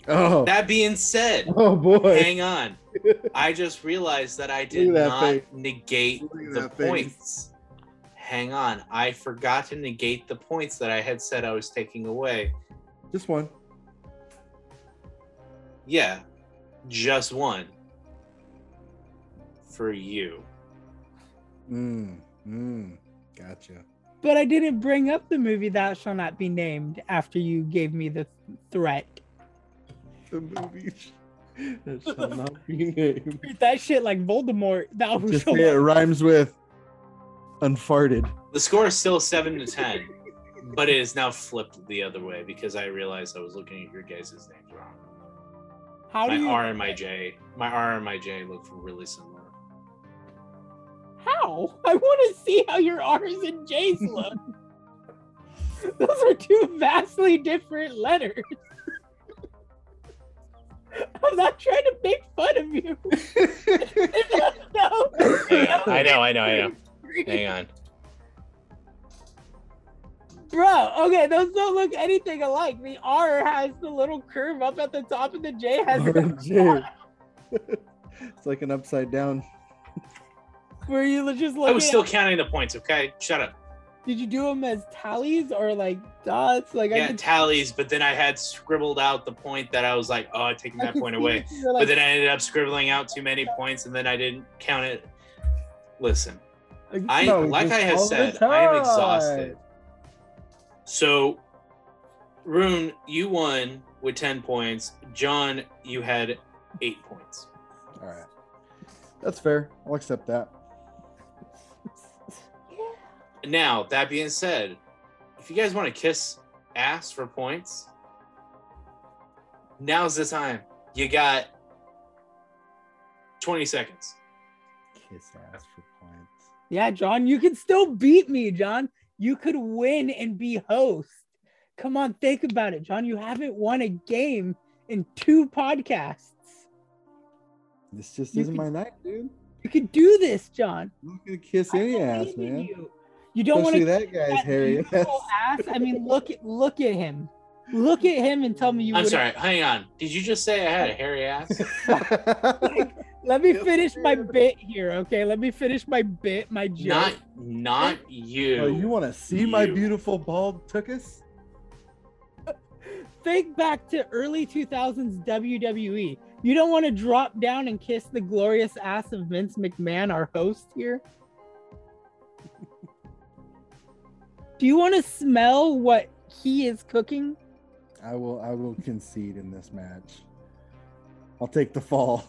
Oh. That being said, oh boy, hang on. I just realized that I did that not face. negate the points. Face. Hang on, I forgot to negate the points that I had said I was taking away. Just one. Yeah, just one. For you. Mm, mm, gotcha. But I didn't bring up the movie Thou Shall Not Be Named after you gave me the threat. The movie that shall not be named. That shit like Voldemort. That was just, yeah, it rhymes with unfarted. The score is still seven to ten, but it is now flipped the other way because I realized I was looking at your guys' names wrong. How my do you R and my J, my R and my J look really similar. How? I want to see how your R's and J's look. Those are two vastly different letters. I'm not trying to make fun of you. No. I know, I know, I know. Hang on. Bro, okay, those don't look anything alike. The R has the little curve up at the top and the J has the J. It's like an upside down. Were you just looking I was still at... counting the points, okay? Shut up. Did you do them as tallies or like dots? Like yeah, I could... tallies, but then I had scribbled out the point that I was like, oh, I'm taking that point away. Like... But then I ended up scribbling out too many points and then I didn't count it. Listen. I no, like I have said, I am exhausted. So, Rune, you won with ten points. John, you had eight points. All right, that's fair. I'll accept that. Yeah. Now that being said, if you guys want to kiss ass for points, now's the time. You got twenty seconds. Kiss ass for points. Yeah, John, you can still beat me, John. You could win and be host. Come on, think about it, John. You haven't won a game in two podcasts. This just isn't my night, dude. You could do this, John. I'm not gonna kiss any ass, man. You, you don't want to see that guy's hairy ass. ass. I mean, look at look at him. Look at him and tell me you. I'm sorry. Hang on. Did you just say I had a hairy ass? Like, let me finish my bit here, okay? Let me finish my bit, my joke. Not, not you. Oh, you want to see you. my beautiful bald tuchus? Think back to early two thousands W W E. You don't want to drop down and kiss the glorious ass of Vince McMahon, our host here? Do you want to smell what he is cooking? I will. I will concede in this match. I'll take the fall.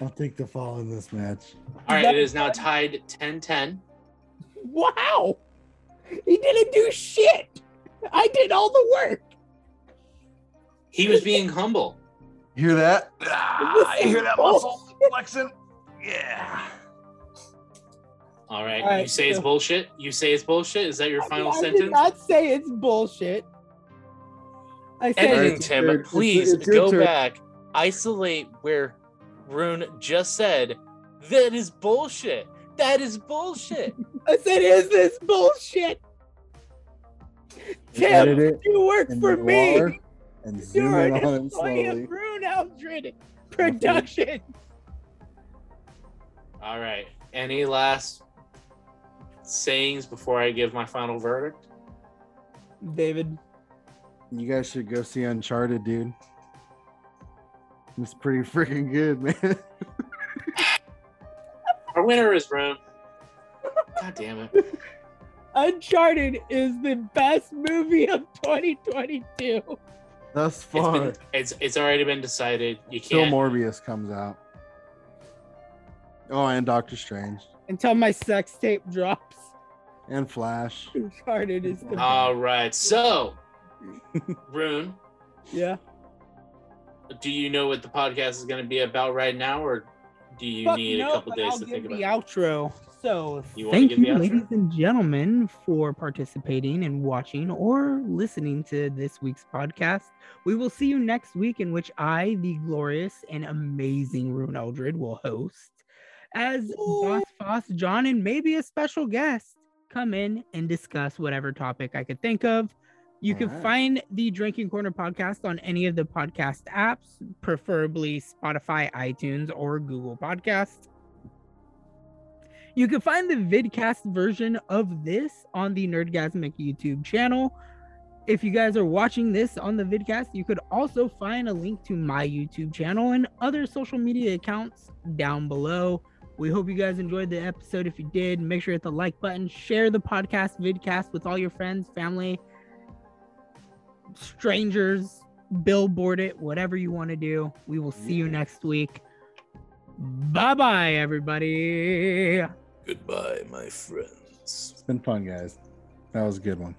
I'll take the fall in this match. All right, it is now tied ten ten. Wow! He didn't do shit! I did all the work! He was being humble. Hear that? Ah, I hear that muscle flexing. Yeah. All right, all right, you say so. It's bullshit? You say it's bullshit? Is that your I final mean, I sentence? I did not say it's bullshit. I said Editing, it's Tim, weird. Please it's, it's go weird. back, isolate where Rune just said that is bullshit. That is bullshit. I said, is this bullshit? Tim, you work for me. And zoom in on him slowly. Rune Eldred production. All right. Any last sayings before I give my final verdict? David, you guys should go see Uncharted, dude. It's pretty freaking good, man. Our winner is Rune. God damn it. Uncharted is the best movie of twenty twenty-two. Thus far. It's, been, it's, it's already been decided. You can't. Till Morbius comes out. Oh, and Doctor Strange. Until my sex tape drops. And Flash. Uncharted is the All best. Right. So, Rune. Yeah. Do you know what the podcast is going to be about right now, or do you Fuck need no, a couple days I'll to give think about the outro? So, you thank you, ladies and gentlemen, for participating and watching or listening to this week's podcast. We will see you next week, in which I, the glorious and amazing Rune Eldred, will host as Ooh. Boss Foss, John, and maybe a special guest come in and discuss whatever topic I could think of. You All can right. find the Drinking Corner podcast on any of the podcast apps, preferably Spotify, iTunes, or Google Podcasts. You can find the vidcast version of this on the Nerdgasmic YouTube channel. If you guys are watching this on the vidcast, you could also find a link to my YouTube channel and other social media accounts down below. We hope you guys enjoyed the episode. If you did, make sure to hit the like button, share the podcast, vidcast with all your friends, family, strangers, billboard it, whatever you want to do. We will see you next week. Bye-bye, everybody. Goodbye, my friends. It's been fun, guys. That was a good one.